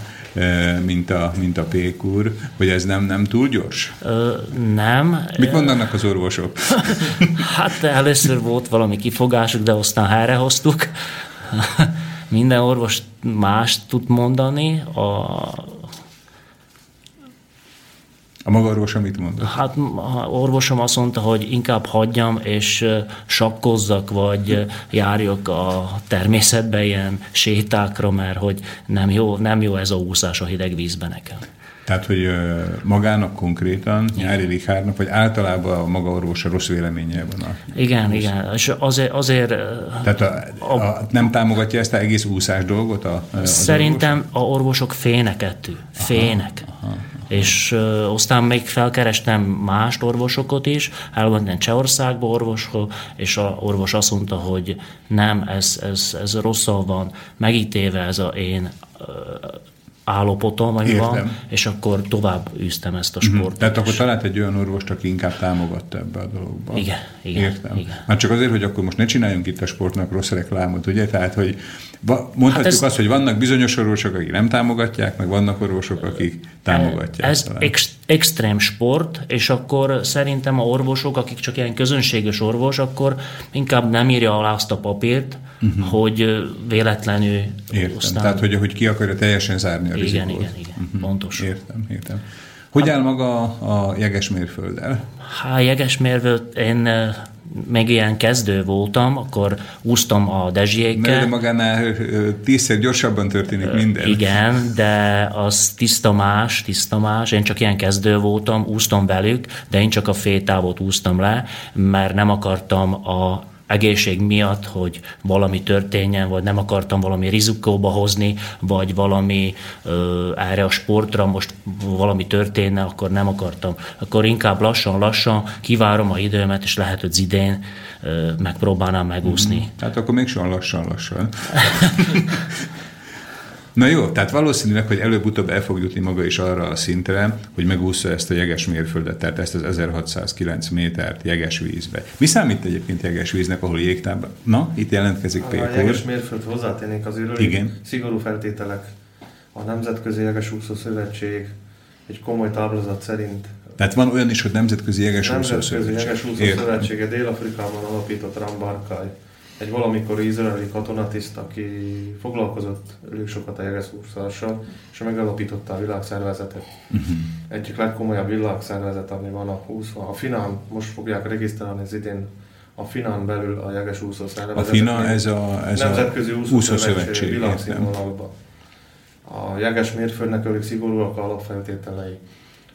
mint a, mint a Pék úr, hogy ez nem, nem túl gyors? Ö, nem. Mit mondanak az orvosok? Hát először volt valami kifogásuk, de aztán helyrehoztuk. Minden orvos mást tud mondani. A, a maga orvosom mit mondott? Hát orvosom azt mondta, hogy inkább hagyjam, és sakkozzak, vagy járjak a természetbe ilyen sétákra, mert hogy nem jó, nem jó ez a úszás a hideg vízben nekem. Tehát, hogy magának konkrétan, Nyári Richárdnak, vagy általában a maga orvosa rossz véleménye van. Igen, rossz. Igen. És azért... azért Tehát a, a, a, nem támogatja ezt az egész úszás dolgot? A, szerintem orvos? A orvosok félnek ettől. Félnek. Aha, aha. És ö, aztán még felkerestem más orvosokat is, elmentem Csehországba orvoshoz, és a orvos azt mondta, hogy nem, ez, ez, ez rosszal van, megítéve ez a én... Ö, állapotom, ami Értem. Van, és akkor tovább üztem ezt a sportot. Uh-huh. Tehát akkor talált egy olyan orvost, aki inkább támogatta ebbe a dologba. Igen, igen. Értem. Igen. Már csak azért, hogy akkor most ne csináljunk itt a sportnak rossz reklámot, ugye? Tehát, hogy mondhatjuk hát ez, azt, hogy vannak bizonyos orvosok, akik nem támogatják, meg vannak orvosok, akik támogatják. Ez ex- extrém sport, és akkor szerintem a orvosok, akik csak ilyen közönséges orvos, akkor inkább nem írja alá azt a papírt, uh-huh. hogy véletlenül... Értem, aztán... tehát hogy, hogy ki akarja teljesen zárni a rizikót. Igen, igen, igen, uh-huh. pontos. Értem, értem. Hogy hát, áll maga a jeges mérfölddel? Hát jeges mérföld, én... még ilyen kezdő voltam, akkor úsztam a Dezsiékkel. Mert magánál tízszer gyorsabban történik minden. Igen, de az tiszta más, tiszta más. Én csak ilyen kezdő voltam, úsztam velük, de én csak a fél távot úsztam le, mert nem akartam a egészség miatt, hogy valami történjen, vagy nem akartam valami rizikóba hozni, vagy valami ö, erre a sportra most valami történne, akkor nem akartam. Akkor inkább lassan-lassan kivárom a időmet, és lehet, hogy az idén ö, megpróbálnám megúszni. Hát akkor még soha lassan-lassan. Na jó, tehát valószínűleg, hogy előbb-utóbb el fog jutni maga is arra a szintre, hogy megúszza ezt a jeges mérföldet, tehát ezt az ezerhatszázkilenc métert jeges vízbe. Mi számít egyébként jeges víznek, ahol jégtábla? Na, itt jelentkezik Pék úr. A jeges mérföld hozzáténik az őröli szigorú feltételek. A Nemzetközi Jeges Úszó Szövetség egy komoly táblázat szerint. Tehát van olyan is, hogy Nemzetközi Jeges Úszó Szövetség. Nemzetközi Jeges Úszó Szövetség a Dél-Afrikában alapított Rambarkai. Egy valamikor izraeli katonatiszt, aki foglalkozott elég sokat a jegesúszással, és megalapította a világszervezetet. Uh-huh. Egyik legkomolyabb világszervezet, ami van a húszban. A FINA, most fogják regisztrálni az idén, a FINA-n belül a jegesúszó szervezet. A FINA, ez a, ez Nemzetközi Úszó Szövetség világszínvonalban. A jeges mérföldnek elég szigorúak a alapfeltételei.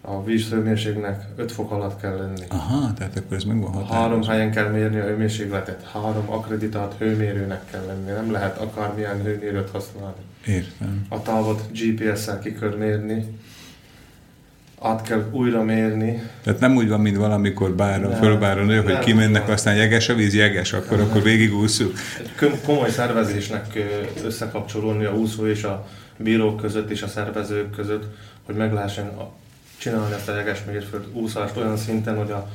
A vízhőmérsékletnek öt fok alatt kell lenni. Aha, tehát akkor ez megvan határozva. Három helyen kell mérni a hőmérsékletet, három akkreditált hőmérőnek kell lenni, nem lehet akármilyen hőmérőt használni. Értem. A távot gé pé es-szel ki kell mérni, át kell újra mérni. Tehát nem úgy van, mint valamikor báron, fölbáron, hogy nem, kimennek, nem. Aztán jeges a víz, jeges, akkor, nem, akkor végigúszunk. Egy komoly szervezésnek összekapcsolódni a úszó és a bírók között és a szervezők között, hogy meg lehessen csinálni ezt a jeges mérföld úszást olyan szinten, hogy a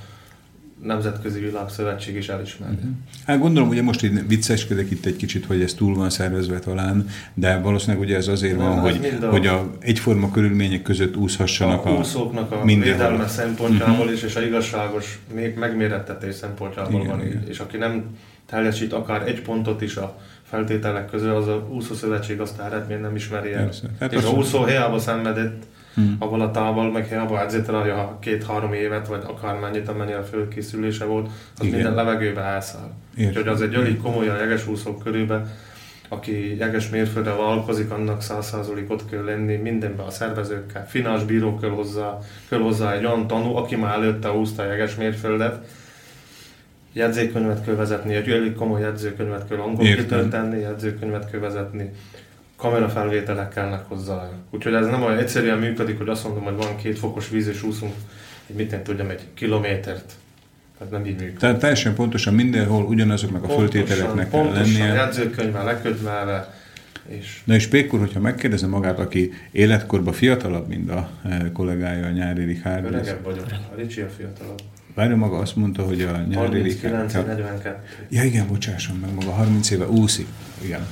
Nemzetközi Világszövetség is elismeri. Uh-huh. Hát gondolom, ugye most így vicceskedek itt egy kicsit, hogy ez túl van szervezve talán, de valószínűleg ugye ez azért van, nem, hogy, a, hogy a egyforma körülmények között úszhassanak a, a úszóknak a védelme szempontjából uh-huh. is, és a igazságos megmérettetés szempontjából igen, van. Igen. És aki nem teljesít akár egy pontot is a feltételek közül, az a úszószövetség azt a eredményt nem ismeri el. Hát és a úszó hiába szenvedett Hmm. abban a távol, meg hiába edzett rá két-három évet, vagy akármennyit, amennyi a fölkészülése volt, az igen. minden levegőbe elszáll. Úgyhogy az egy elég komoly a jegesúszók körülben, aki jeges mérföldre vállalkozik, annak száz százalékot kell lenni mindenben a szervezőkkel. Finás bíró kell hozzá, kell hozzá egy olyan tanú, aki már előtte úszta a jeges mérföldet, jegyzőkönyvet kell vezetni, egy elég komoly jegyzőkönyvet kell angol kitölteni, jegyzőkönyvet kell vezetni, kamerafelvételek kellnek hozzá. Úgyhogy ez nem olyan egyszerűen működik, hogy azt mondom, hogy van két fokos víz és úszunk, hogy mit nem tudjam, egy kilométert. Tehát nem így működik. Tehát teljesen pontosan mindenhol ugyanazoknak a föltételeknek kell lennie. Pontosan, jegyzőkönyvvel, lekötvelve. És... Na és Pék úr, hogyha megkérdezem magát, aki életkorban fiatalabb, mint a kollégája, a Nyári Richárd. Öregebb vagyok, a Ricsi a fiatalabb. Várja, maga azt mondta, hogy a Nyári Richárd... harminckilenc negyvenkettő Ja igen, bocsásson meg, maga harminc éve úszik. Igen.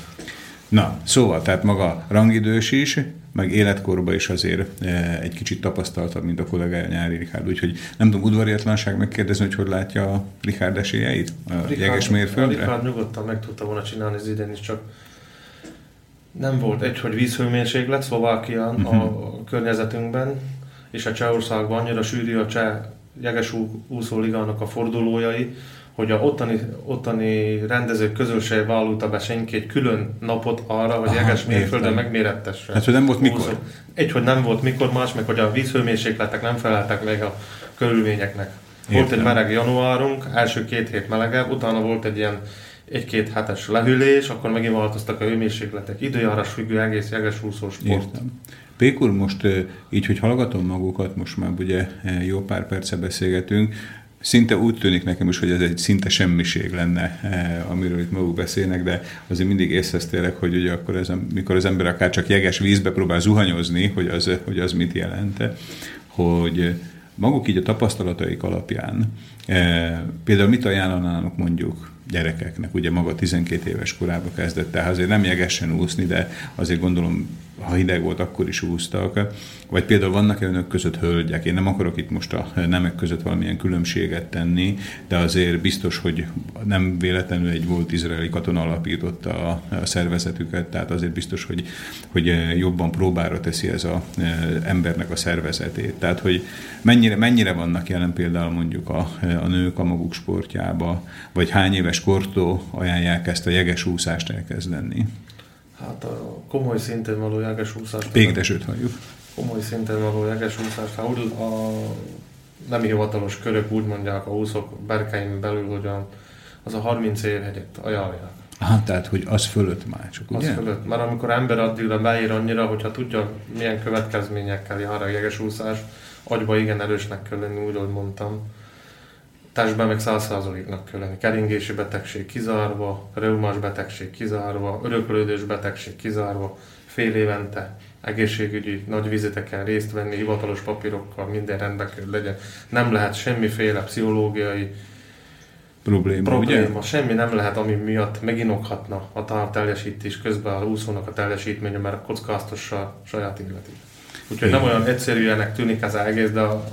Na, szóval, tehát maga rangidős is, meg életkorban is azért e, egy kicsit tapasztaltabb, mint a kollégája Nyári Richárd. Úgyhogy nem tudom, udvariatlanság megkérdezni, hogy hogy látja a Richárd esélyeit a Richárd, jeges mérföldre? Richárd nyugodtan meg tudta volna csinálni az idén is, csak nem volt egy, hogy vízhőmérséklet Szlovákián uh-huh. a környezetünkben, és a Csehországban annyira sűrű a Cseh jeges úszóligának a fordulójai, hogy a ottani, ottani rendezők közönség vállalta be senki egy külön napot arra, hogy aha, jeges mérföldön megmérettesse. Hát, hogy nem volt mikor? Úszó. Egy, hogy nem volt mikor, más, meg hogy a vízhőmérsékletek nem feleltek meg a körülményeknek. Értem. Volt egy meleg januárunk, első két hét melegebb, utána volt egy ilyen egy-két hetes lehűlés, akkor megint változtak a hőmérsékletek. Időjárás függő egész jeges úszó sport. Értem. Pék úr, most így, hogy hallgatom magukat, most már ugye jó pár perce beszélgetünk, szinte úgy tűnik nekem is, hogy ez egy szinte semmiség lenne, eh, amiről itt maguk beszélnek, de azért mindig észreztélek, hogy ugye akkor ez, mikor az ember akár csak jeges vízbe próbál zuhanyozni, hogy az, hogy az mit jelent, hogy maguk így a tapasztalataik alapján, eh, például mit ajánlanának mondjuk gyerekeknek, ugye maga tizenkét éves korába kezdett el, azért nem jegesen úszni, de azért gondolom, ha hideg volt, akkor is úsztak. Vagy például vannak önök között hölgyek, én nem akarok itt most a nemek között valamilyen különbséget tenni, de azért biztos, hogy nem véletlenül egy volt izraeli katona alapította a szervezetüket, tehát azért biztos, hogy, hogy jobban próbára teszi ez az embernek a szervezetét. Tehát, hogy mennyire, mennyire vannak jelen például mondjuk a, a nők a maguk sportjába, vagy hány éves kortól ajánlják ezt a jeges úszást elkezdeni? Hát a komoly szinten való jeges úszást... Pék Dezsőt halljuk. Komoly szinten való jeges úszást, hát úgy a nem hivatalos körök úgy mondják a úszók berkeim belül, hogy az a harminc érhegyet ajánlják. Hát tehát, hogy az fölött már csak, ugye? Az fölött. Már amikor ember addigra beír annyira, hogyha tudja, milyen következményekkel jár a jeges úszás, agyba igen erősnek kell lenni, úgy, ahogy mondtam. testben meg száz százaléknak kell lenni. Keringési betegség kizárva, reumás betegség kizárva, öröklődős betegség kizárva, fél évente egészségügyi nagy viziteken részt venni, hivatalos papírokkal minden rendben kell legyen. Nem lehet semmiféle pszichológiai probléma, probléma ugye? Semmi nem lehet, ami miatt meginokhatna a távteljesítés közben a úszónak a teljesítménye, mert kockáztassa a saját életét. Úgyhogy nem olyan egyszerűenek tűnik ez az egész, de a...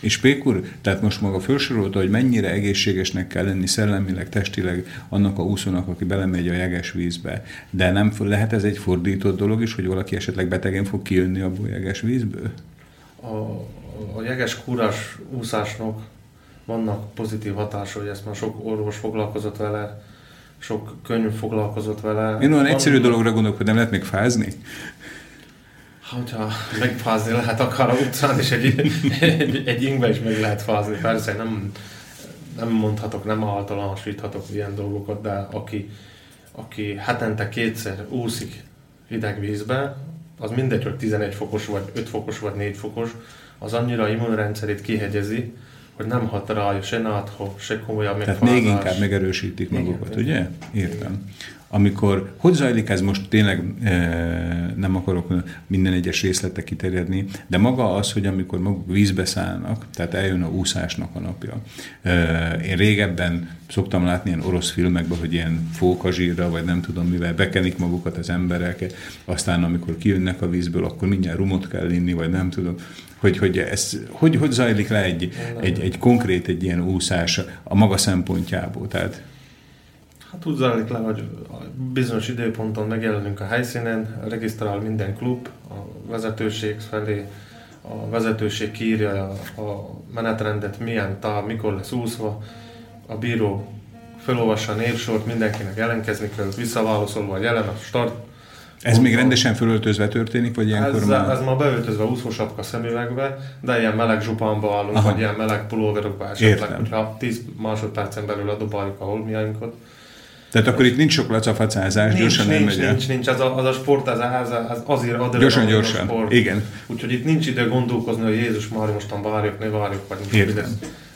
És Pék úr, tehát most maga felsorolta, hogy mennyire egészségesnek kell lenni szellemileg, testileg annak a úszónak, aki belemegy a jeges vízbe. De nem lehet ez egy fordított dolog is, hogy valaki esetleg betegen fog kijönni abból a jeges vízből? A, a jeges kúrás úszásnak vannak pozitív hatásai, ezt már sok orvos foglalkozott vele, sok könyv foglalkozott vele. Én olyan egyszerű dologra gondolok, hogy nem lehet még fázni? Hogyha megfázni lehet, akár a utcán is, egy, egy, egy ingbe is meg lehet fázni. Persze nem, nem mondhatok, nem általánosíthatok ilyen dolgokat, de aki, aki hetente kétszer úszik hideg vízbe, az mindegy, hogy tizenegy fokos, vagy öt fokos, vagy négy fokos, az annyira immunrendszerét kihegyezi, hogy nem hat rá se nátha, se komolyabb megfázás. Tehát még inkább megerősítik magukat, ugye? Értem. Amikor, hogy zajlik ez most, tényleg e, nem akarok minden egyes részletre kiterjedni, de maga az, hogy amikor maguk vízbe szállnak, tehát eljön a úszásnak a napja. E, én régebben szoktam látni ilyen orosz filmekben, hogy ilyen fókazsírra, vagy nem tudom mivel, bekenik magukat az emberek, aztán amikor kijönnek a vízből, akkor mindjárt rumot kell inni, vagy nem tudom, hogy hogy, ez, hogy, hogy zajlik le egy, egy, egy konkrét, egy ilyen úszás a maga szempontjából, tehát hát úgy zajlik le, hogy bizonyos időponton megjelenünk a helyszínen, regisztrál minden klub, a vezetőség felé, a vezetőség kiírja a menetrendet, milyen táv, mikor lesz úszva, a bíró felolvassa a névsort, mindenkinek jelentkezni kell, visszaválaszolva a jelen, a start. Ez még rendesen felöltözve történik, vagy ilyenkor ez, már? Ez már beöltözve úszósapka szemüvegbe, de ilyen meleg zsupánba állunk, aha, vagy ilyen meleg pulóverokba esetleg, hogyha tíz másodpercen belül ledobáljuk a holmiainkat. Tehát akkor itt nincs sok lacafacázás, nincs, gyorsan nincs, nem megy el. Nincs, nincs, az a, az a sport, az, az, az azért adre gyorsan, gyorsan. A sport. Igen. Úgyhogy itt nincs idő gondolkozni, hogy Jézus Mária, mostan várjuk, ne várjuk, vagy nincs.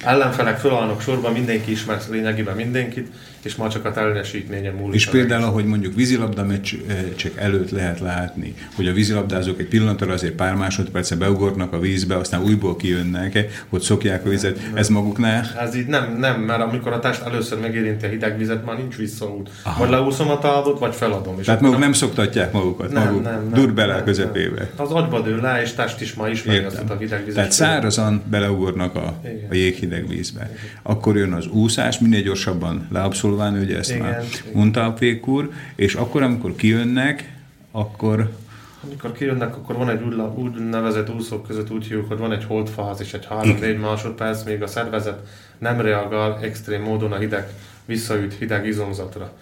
Ellenfelek fölállnak sorba, mindenki ismer lényegében mindenkit, és már csak a teljesítménye múlik. És például, ahogy mondjuk vízilabda meccsek előtt lehet látni, hogy a vízilabdázók egy pillanatra azért pár másodperce beugornak a vízbe, aztán újból kijönnek, hogy szokják a vizet, nem, ez maguknál? Ez így nem, nem, mert amikor a test először megérinti a hideg vizet, már nincs visszaút. Aha. Vagy leúszom a távot, vagy feladom. És tehát maguk nem, nem szoktatják magukat, nem, maguk nem, nem, dur bele nem, a közepébe. Az agyba dől le, és test is már ismeri azt a hideg vizet. Tehát szárazan beleugornak a, a jéghideg vízbe. Akkor jön az úszás, minél gyorsabban leabszol, ugye ezt igen, már mondta a Pék úr, és akkor, amikor kijönnek, akkor... Amikor kijönnek, akkor van egy úgynevezett úszók között úgy hívjuk, hogy van egy holdfázis, egy három-négy másodperc, még a szervezet nem reagál extrém módon a hideg, visszaüt hideg izomzatra.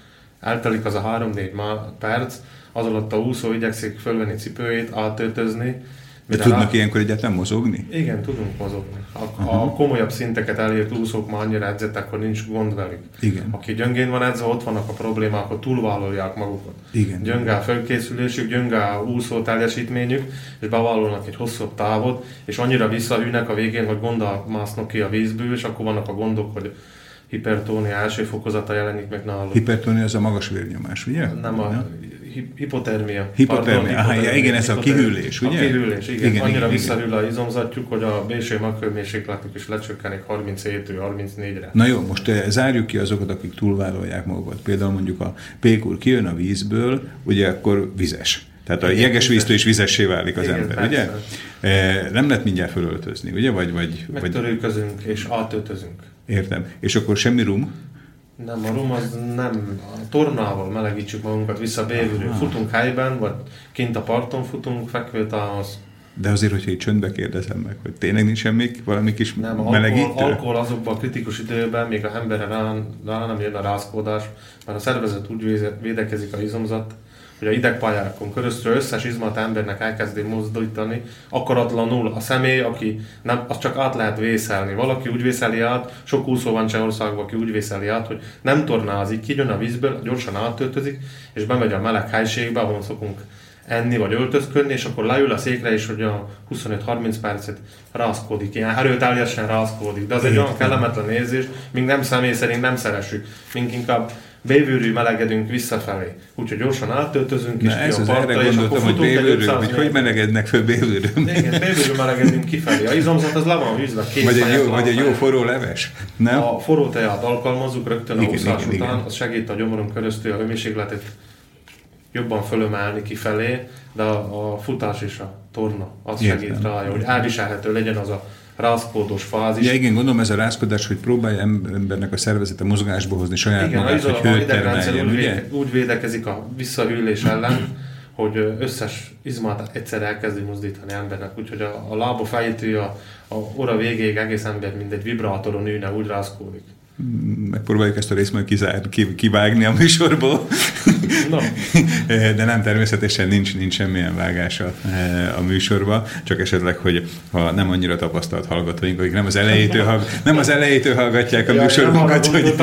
Eltelik az a három-négy perc, az alatt a úszó igyekszik fölvenni cipőjét, átöltözni. De tudnak rá... ilyenkor egyáltalán mozogni? Igen, tudunk mozogni. A, a komolyabb szinteket elért úszók már annyira edzettek, hogy nincs gond velük. Igen. Aki gyöngén van edzve, ott vannak a problémák, hogy túlvállalják magukat. Igen. Gyönge a felkészülésük, gyönge a úszó teljesítményük, és bevállalnak egy hosszabb távot, és annyira visszahűnek a végén, hogy gonddal másznak ki a vízből, és akkor vannak a gondok, hogy hipertónia első fokozata jelenik meg náluk. Hipertónia az a magas vérnyomás, ugye? Nem a... Hipotermia. Hipotermia. Ah, ja, igen, ez a kihűlés, ugye? A kihűlés, igen. igen Annyira visszahűl a izomzatjuk, hogy a belső maghőmérsékletük is lecsökkenik harminchétről harmincnégyre. Na jó, most zárjuk ki azokat, akik túlvállalják magukat. Például mondjuk a Pék úr kijön a vízből, ugye akkor vizes. Tehát a jeges víztől is vizessé válik az igen, ember, persze. Ugye? Nem lehet mindjárt fölöltözni, ugye? Vagy, vagy, megtörülközünk és átöltözünk. Értem. És akkor semmi rum? Nem, a rum az nem. A tornával melegítsük magunkat vissza bélülő. Futunk helyben, vagy kint a parton futunk, fekvőtához. De azért, hogyha így csöndbe kérdezem meg, hogy tényleg nincs semmi, valami kis nem, melegítő? Nem, alkohol, alkohol azokban a kritikus időben, még a emberre rá, rá nem jön a rázkódás, mert a szervezet úgy védekezik a izomzat, hogy a idegpályákon köröztről összes izmat embernek elkezdi mozdítani, akaratlanul a személy, aki nem, azt csak át lehet vészelni. Valaki úgy vészeli át, sok úszó van Csehországban, aki úgy vészeli át, hogy nem tornázik, kijön a vízből, gyorsan áttöltözik, és bemegy a meleg helységbe, ahol szokunk enni vagy öltözködni, és akkor leül a székre is, hogy a huszonöt-harminc percet rászkódik, ilyen erőteljesen rászkódik, de az egy olyan kellemetlen érzés, míg nem személy szerint nem szeressük, mink inkább bévőrű melegedünk visszafelé. Úgyhogy gyorsan átöltözünk is ki a partra, és akkor futunk egy ötszáz méter. Hogy melegednek föl bévőrű? Igen, bévőrű melegedünk kifelé. A izomzat az le van hűzve, két vagy egy jó, vagy egy jó forró leves, nem? A forró teját alkalmazzuk rögtön a igen, úszás igen, után, igen. Az segít a gyomoron köröztül a hőmérsékletet jobban fölemelni kifelé, de a, a futás és a torna az értem. Segít rája, hogy elviselhető legyen az a rászkódós fázis. Ja, igen, gondolom ez a rászkodás, hogy próbálja embernek a szervezete mozgásba hozni saját igen, magát, hogy hőt termeljen, ugye? Úgy védekezik a visszahűlés ellen, hogy összes izmát egyszer elkezdi mozdítani embernek, úgyhogy a, a lába fejétől a, a óra végéig egész ember mindegy vibrátoron ülne, úgy rászkódik. Megpróbáljuk ezt a részt majd kizár, kivágni a műsorból, no. De nem, természetesen nincs, nincs semmilyen vágása a műsorba, csak esetleg, hogy ha nem annyira tapasztalt hallgatóink, akik nem az elejétől, hallg... nem az elejétől hallgatják a ja, műsorunkat, hogy...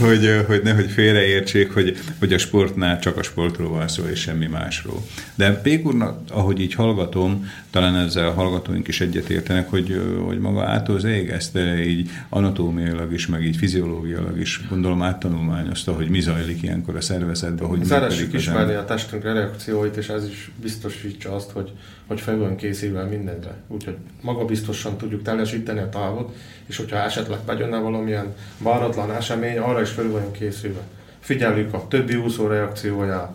hogy, hogy nehogy félreértsék, hogy, hogy a sportnál csak a sportról van szó, és semmi másról. De Pék úrnak, ahogy így hallgatom, talán ezzel a hallgatóink is egyetértenek, hogy, hogy maga ától az ég, ezt így anatómiailag is, meg így fiziológiailag is gondolom áttanulmányozta, hogy mi zajlik ilyenkor a szervezetben, hogy szeressük ismerni a testünk reakcióit, és ez is biztosítsa azt, hogy, hogy fel van készülve mindenre. Úgyhogy magabiztosan tudjuk teljesíteni a távot, és hogyha esetleg bejönne valamilyen váratlan esemény, arra is fel vagyunk készülve. Figyeljük a többi úszó reakcióját,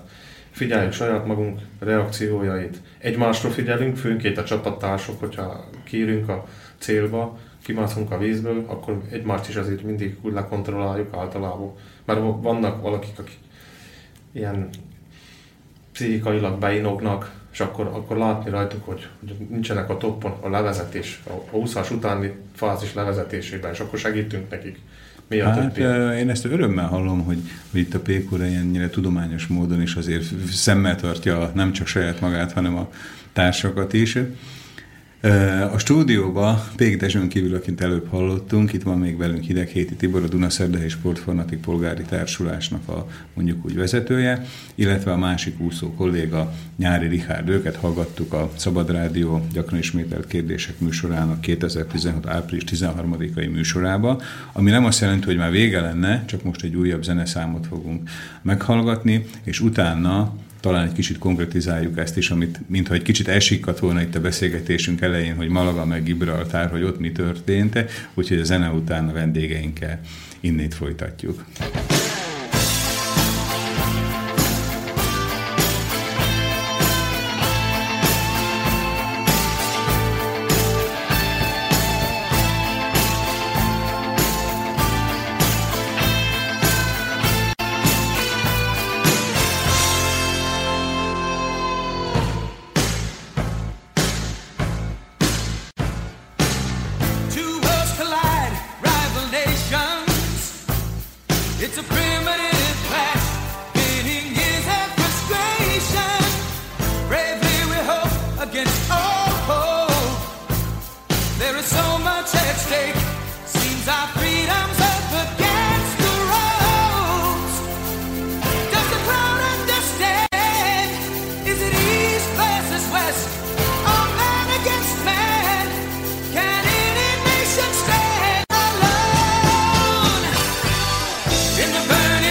figyeljük saját magunk reakciójait, egymásra figyelünk, főnként a csapattársok, hogyha kiérünk a célba, kimászunk a vízből, akkor egymást is azért mindig úgy lekontrolláljuk általában. Mert vannak valakik, akik ilyen pszichikailag beinognak, és akkor, akkor látni rajtuk, hogy, hogy nincsenek a toppon a levezetés, a úszás utáni fázis levezetésében, és akkor segítünk nekik. Hát, én ezt örömmel hallom, hogy, hogy itt a Pék úr ennyire tudományos módon is azért szemmel tartja nem csak saját magát, hanem a társakat is. A stúdióba Pék Dezsőn kívül, akint előbb hallottunk, itt van még velünk Hideghéti Tibor, a Dunaszerdahelyi Sportfanatik Polgári Társulásnak a mondjuk úgy vezetője, illetve a másik úszó kolléga Nyári Richárd, őket hallgattuk a Szabad Rádió gyakran ismételt kérdések műsorának kétezer-tizenhat. április tizenharmadikai műsorába, ami nem azt jelenti, hogy már vége lenne, csak most egy újabb zeneszámot fogunk meghallgatni, és utána talán egy kicsit konkretizáljuk ezt is, amit mintha egy kicsit elsikkadt volna itt a beszélgetésünk elején, hogy Málaga meg Gibraltár, hogy ott mi történt, úgyhogy a zene után a vendégeinkkel innét folytatjuk. Burning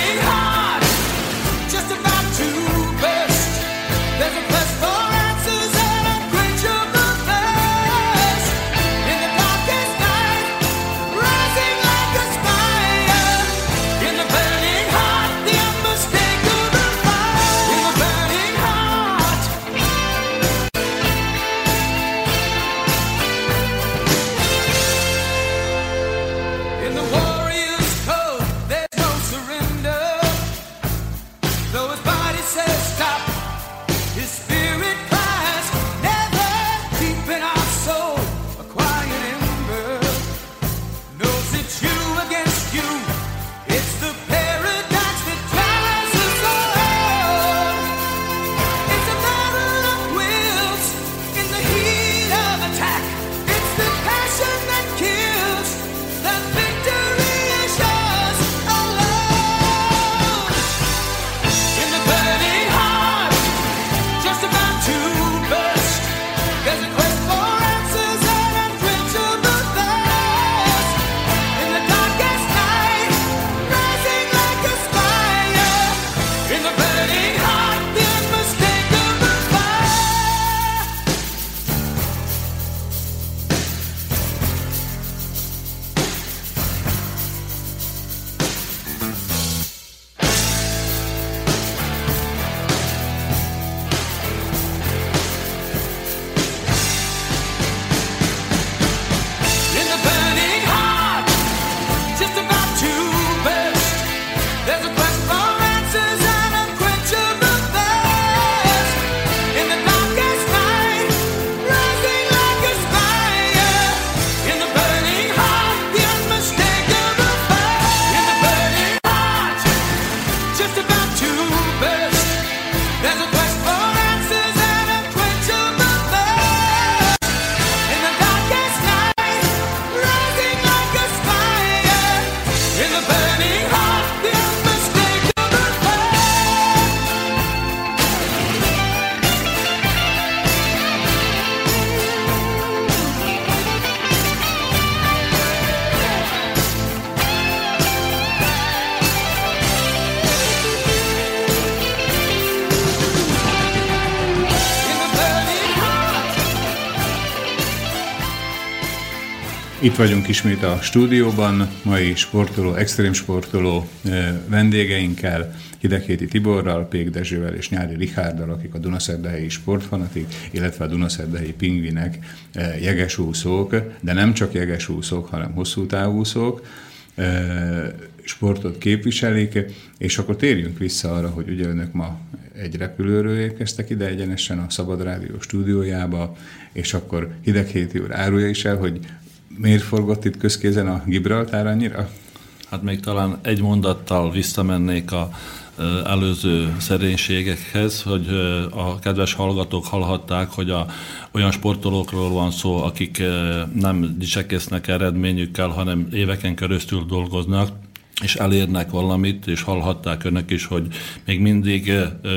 Itt vagyunk ismét a stúdióban, mai sportoló, extrém sportoló vendégeinkkel, Hideghéti Tiborral, Pék Dezsővel és Nyári Richárddal, akik a Dunaszerdahelyi Sportfanatik, illetve a Dunaszerdahelyi pingvinek jegesúszók, de nem csak jegesúszók, hanem hosszútávúszók, sportot képviselik, és akkor térjünk vissza arra, hogy ugye önök ma egy repülőről érkeztek ide egyenesen a Szabad Rádió stúdiójába, és akkor Hideghéti úr árulja is el, hogy miért forgott itt közkézen a Gibraltár annyira? Hát még talán egy mondattal visszamennék az előző szerénységekhez, hogy a kedves hallgatók hallhatták, hogy a, olyan sportolókról van szó, akik nem dicsekésznek eredményükkel, hanem éveken keresztül dolgoznak, és elérnek valamit, és hallhatták önök is, hogy még mindig,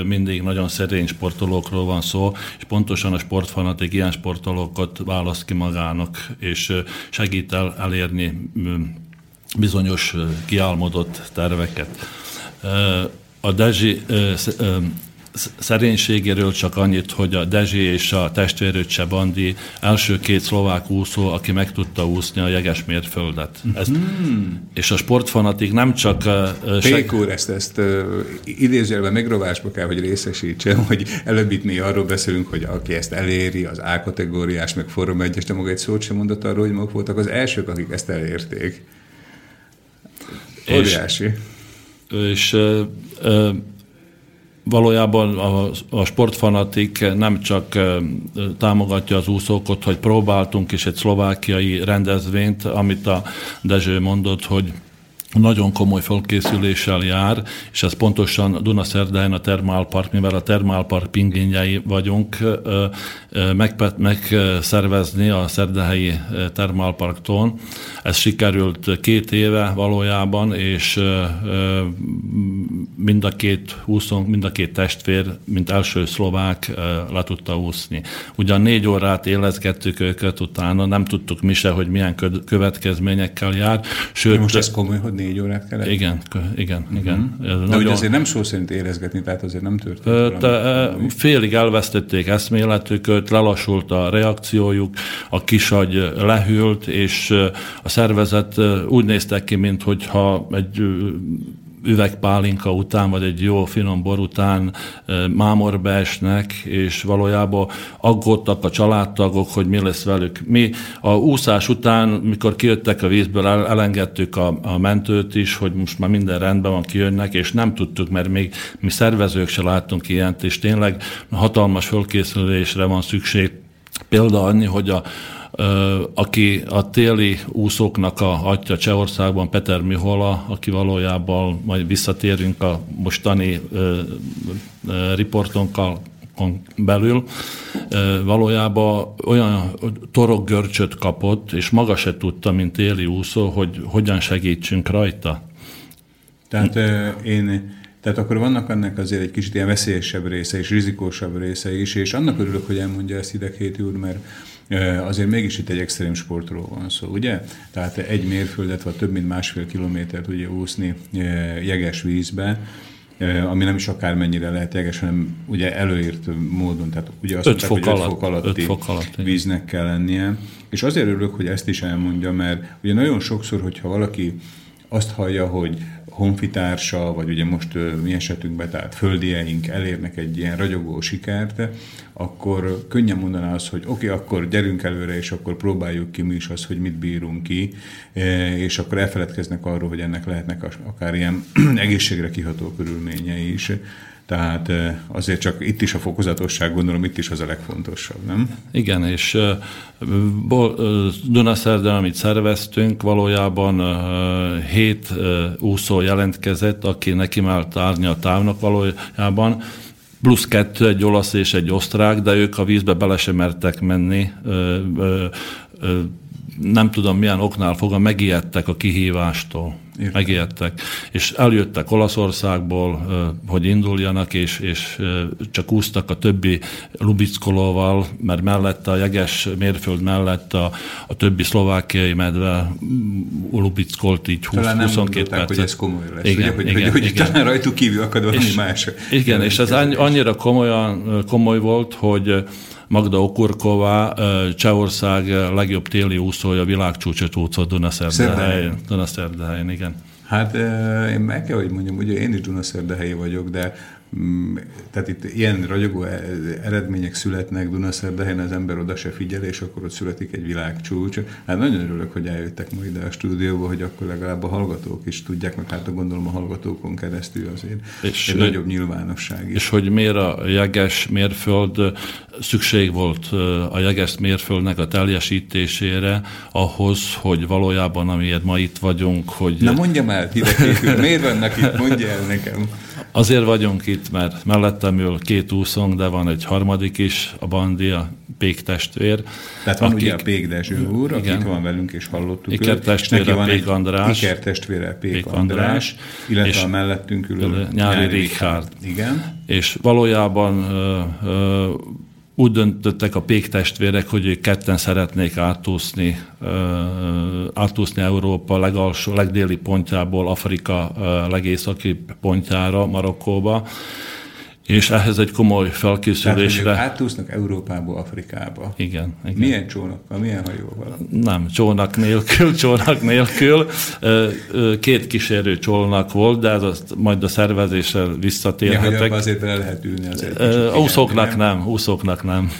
mindig nagyon szerény sportolókról van szó, és pontosan a Sportfanatik ilyen sportolókat választ ki magának, és segít el elérni bizonyos kiálmodott terveket. A Dezsi szerénységéről csak annyit, hogy a Dezsi és a testvérő Cseh Bandi első két szlovák úszó, aki meg tudta úszni a jeges mérföldet. Ezt, hmm. És a Sportfanatik nem csak... Uh, Pék úr, ezt, ezt uh, idézőjelben megrovásba kell, hogy részesítsen, hogy előbb itt mi arról beszélünk, hogy aki ezt eléri, az A kategóriás, meg Forma egyes, de maga egy szót sem mondott arról, hogy maguk voltak az elsők, akik ezt elérték. Óriási. És... és uh, uh, Valójában a, a Sportfanatik nem csak támogatja az úszókat, hogy próbáltunk is egy szlovákiai rendezvényt, amit a Dezső mondott, hogy nagyon komoly felkészüléssel jár, és ez pontosan Dunaszerdahelyen a Termálpark, mivel a Termálpark pingvinjei vagyunk, megszervezni a szerdahelyi Termálparkton. Ez sikerült két éve valójában, és mind a két úszónk, mind a két testvér, mint első szlovák le tudta úszni. Ugyan négy órát élezgettük őket utána, nem tudtuk mi se, hogy milyen következményekkel jár. Sőt, most ez komoly, hogy négy órát kellett? Igen, igen, uh-huh. igen. Ez de nagyon... ugye azért nem szó szerint érezgetni, tehát azért nem történt. De, félig elvesztették eszméletüköt, lelassult a reakciójuk, a kisagy lehűlt, és a szervezet úgy néztek ki, minthogyha egy üvegpálinka után, vagy egy jó finom bor után mámorba esnek, és valójában aggódtak a családtagok, hogy mi lesz velük. Mi a úszás után, mikor kijöttek a vízből, elengedtük a, a mentőt is, hogy most már minden rendben van, kijönnek, és nem tudtuk, mert még mi szervezők se láttunk ilyent, és tényleg hatalmas fölkészülésre van szükség. Példa annyi, hogy a aki a téli úszóknak a atya Csehországban, Péter Mihala, aki valójában majd visszatérünk a mostani ö, ö, riportonkkal belül, ö, valójában olyan torokgörcsöt kapott, és maga se tudta, mint téli úszó, hogy hogyan segítsünk rajta. Tehát ö, én... Tehát akkor vannak ennek azért egy kicsit ilyen veszélyesebb része és rizikósabb része is, és annak örülök, hogy elmondja ezt Hideghéti úr, mert azért mégis itt egy extrém sportról van szó, ugye? Tehát egy mérföldet, vagy több mint másfél kilométert ugye úszni jeges vízbe, ami nem is akármennyire lehet jeges, hanem ugye előírt módon, tehát ugye azt mondták, hogy alatt, öt fok alatti öt fok alatt, víznek kell lennie. És azért örülök, hogy ezt is elmondja, mert ugye nagyon sokszor, hogyha valaki azt hallja, hogy honfitársa, vagy ugye most mi esetünkben, tehát földieink elérnek egy ilyen ragyogó sikert, akkor könnyen mondaná az, hogy oké, okay, akkor gyerünk előre, és akkor próbáljuk ki mi is azt, hogy mit bírunk ki, és akkor elfeledkeznek arról, hogy ennek lehetnek akár ilyen egészségre kiható körülményei is. Tehát azért csak itt is a fokozatosság, gondolom, itt is az a legfontosabb, nem? Igen, és Dunaszerdahelyen, amit szerveztünk, valójában hét úszó jelentkezett, aki neki már tárnya a távnak valójában, plusz kettő, egy olasz és egy osztrák, de ők a vízbe bele sem mertek menni. Nem tudom milyen oknál fogva, megijedtek a kihívástól. Értem. Megijedtek, és eljöttek Olaszországból, hogy induljanak, és, és csak úsztak a többi lubickolóval, mert mellette a jeges mérföld mellett a, a többi szlovákiai medve lubickolt így húsz huszonkettő percet. Talán nem mondták, hogy ez komoly lesz, igen, ugye? Hogy, igen, hogy, hogy igen. Talán rajtuk kívül akad valami és, más. Igen, és ez annyira komolyan, komoly volt, hogy Magda Okurková, Csehország legjobb téli úszója, világcsúcsot úszott Dunaszerdahelyen. Dunaszerdahelyen, igen. Hát én meg kell, hogy mondjam, ugye én is Dunaszerdahelyi vagyok, de mm, tehát itt ilyen ragyogó eredmények születnek Dunaszerdahelyen, az ember oda se figyel, és akkor ott születik egy világcsúcs. Hát nagyon örülök, hogy eljöttek ma ide a stúdióba, hogy akkor legalább a hallgatók is tudják, meg hát gondolom a hallgatókon keresztül azért és, egy nagyobb nyilvánosság is. És hogy miért a jeges mérföld szükség volt a jeges mérföldnek a teljesítésére ahhoz, hogy valójában amiért ma itt vagyunk, hogy... Na mondjam el, Hideghéti, miért vannak itt, mondja el nekem. Azért vagyunk itt, mert mellettem ül két úszónk, de van egy harmadik is, a Bandi, a Pék testvér. Tehát van akik, ugye a Pék Dezső úr, igen, akik van velünk és hallottuk őt. Ikertestvére Pék, Pék András. Ikertestvére Pék András, illetve a mellettünk ülő Nyári Richárd. Igen. És valójában ö, ö, úgy döntöttek a Pék testvérek, hogy ők ketten szeretnék átúszni, átúszni Európa legalsó, legdéli pontjából Afrika legészakibb pontjára, Marokkóba, és ehhez egy komoly felkészülésre... Tehát, átúsznak Európából Afrikába. Igen, igen. Milyen csónakkal, milyen hajóval? Nem, csónak nélkül, csónak nélkül. Két kísérő csónak volt, de ez azt majd a szervezéssel visszatérhetek. Ja, azért bele lehet ülni azért. Úszóknak nem, úszóknak nem.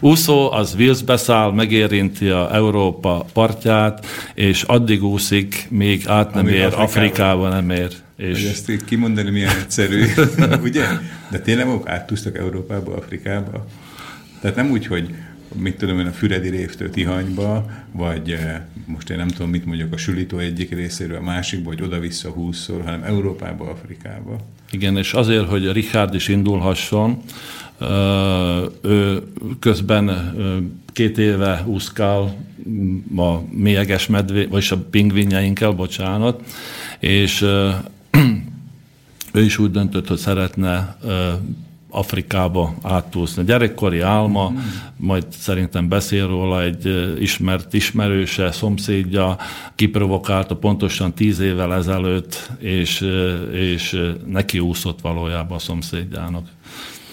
Úszó az vízbeszáll, megérinti a Európa partját, és addig úszik, míg át nem Ami ér, Afrikába nem ér. És... Hogy ezt így kimondani milyen egyszerű, ugye? De tényleg maguk áttúztak Európába, Afrikába? Tehát nem úgy, hogy mit tudom én, a Füredi révtől Tihanyba, vagy most én nem tudom, mit mondjuk a Sülitó egyik részéről a másikba, vagy oda-vissza húszszor, hanem Európába, Afrikába. Igen, és azért, hogy Richárd is indulhasson, ő közben két éve úszkál a mélyeges medvé, vagyis a pingvinjeinkkel, bocsánat, és ő is úgy döntött, hogy szeretne uh, Afrikába átúszni. Gyerekkori álma, mm. majd szerintem beszél róla egy uh, ismert ismerőse, szomszédja, kiprovokálta pontosan tíz évvel ezelőtt, és, uh, és uh, neki úszott valójában a szomszédjának.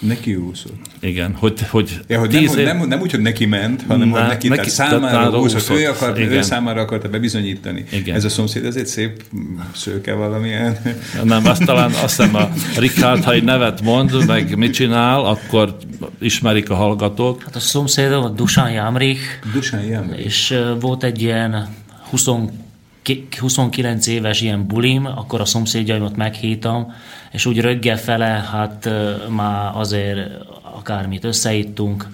Neki úszott. Igen, hogy, hogy, ja, hogy nem, év... nem, nem úgy, hogy neki ment, hanem ne, hogy neki, neki számára úszott, ő, akart, ő számára akarta bebizonyítani. Igen. Ez a szomszéd, ez egy szép szőke valamilyen. Nem, azt talán azt hiszem a Richárd, ha egy nevet mond, meg mit csinál, akkor ismerik a hallgatók. Hát a szomszédom a Dušan Jamrich. Dušan Jamrich. És volt egy ilyen huszonkilenc éves ilyen bulim, akkor a szomszédjaimat meghívtam, és úgy röggel fele, hát már azért akármit összeittunk,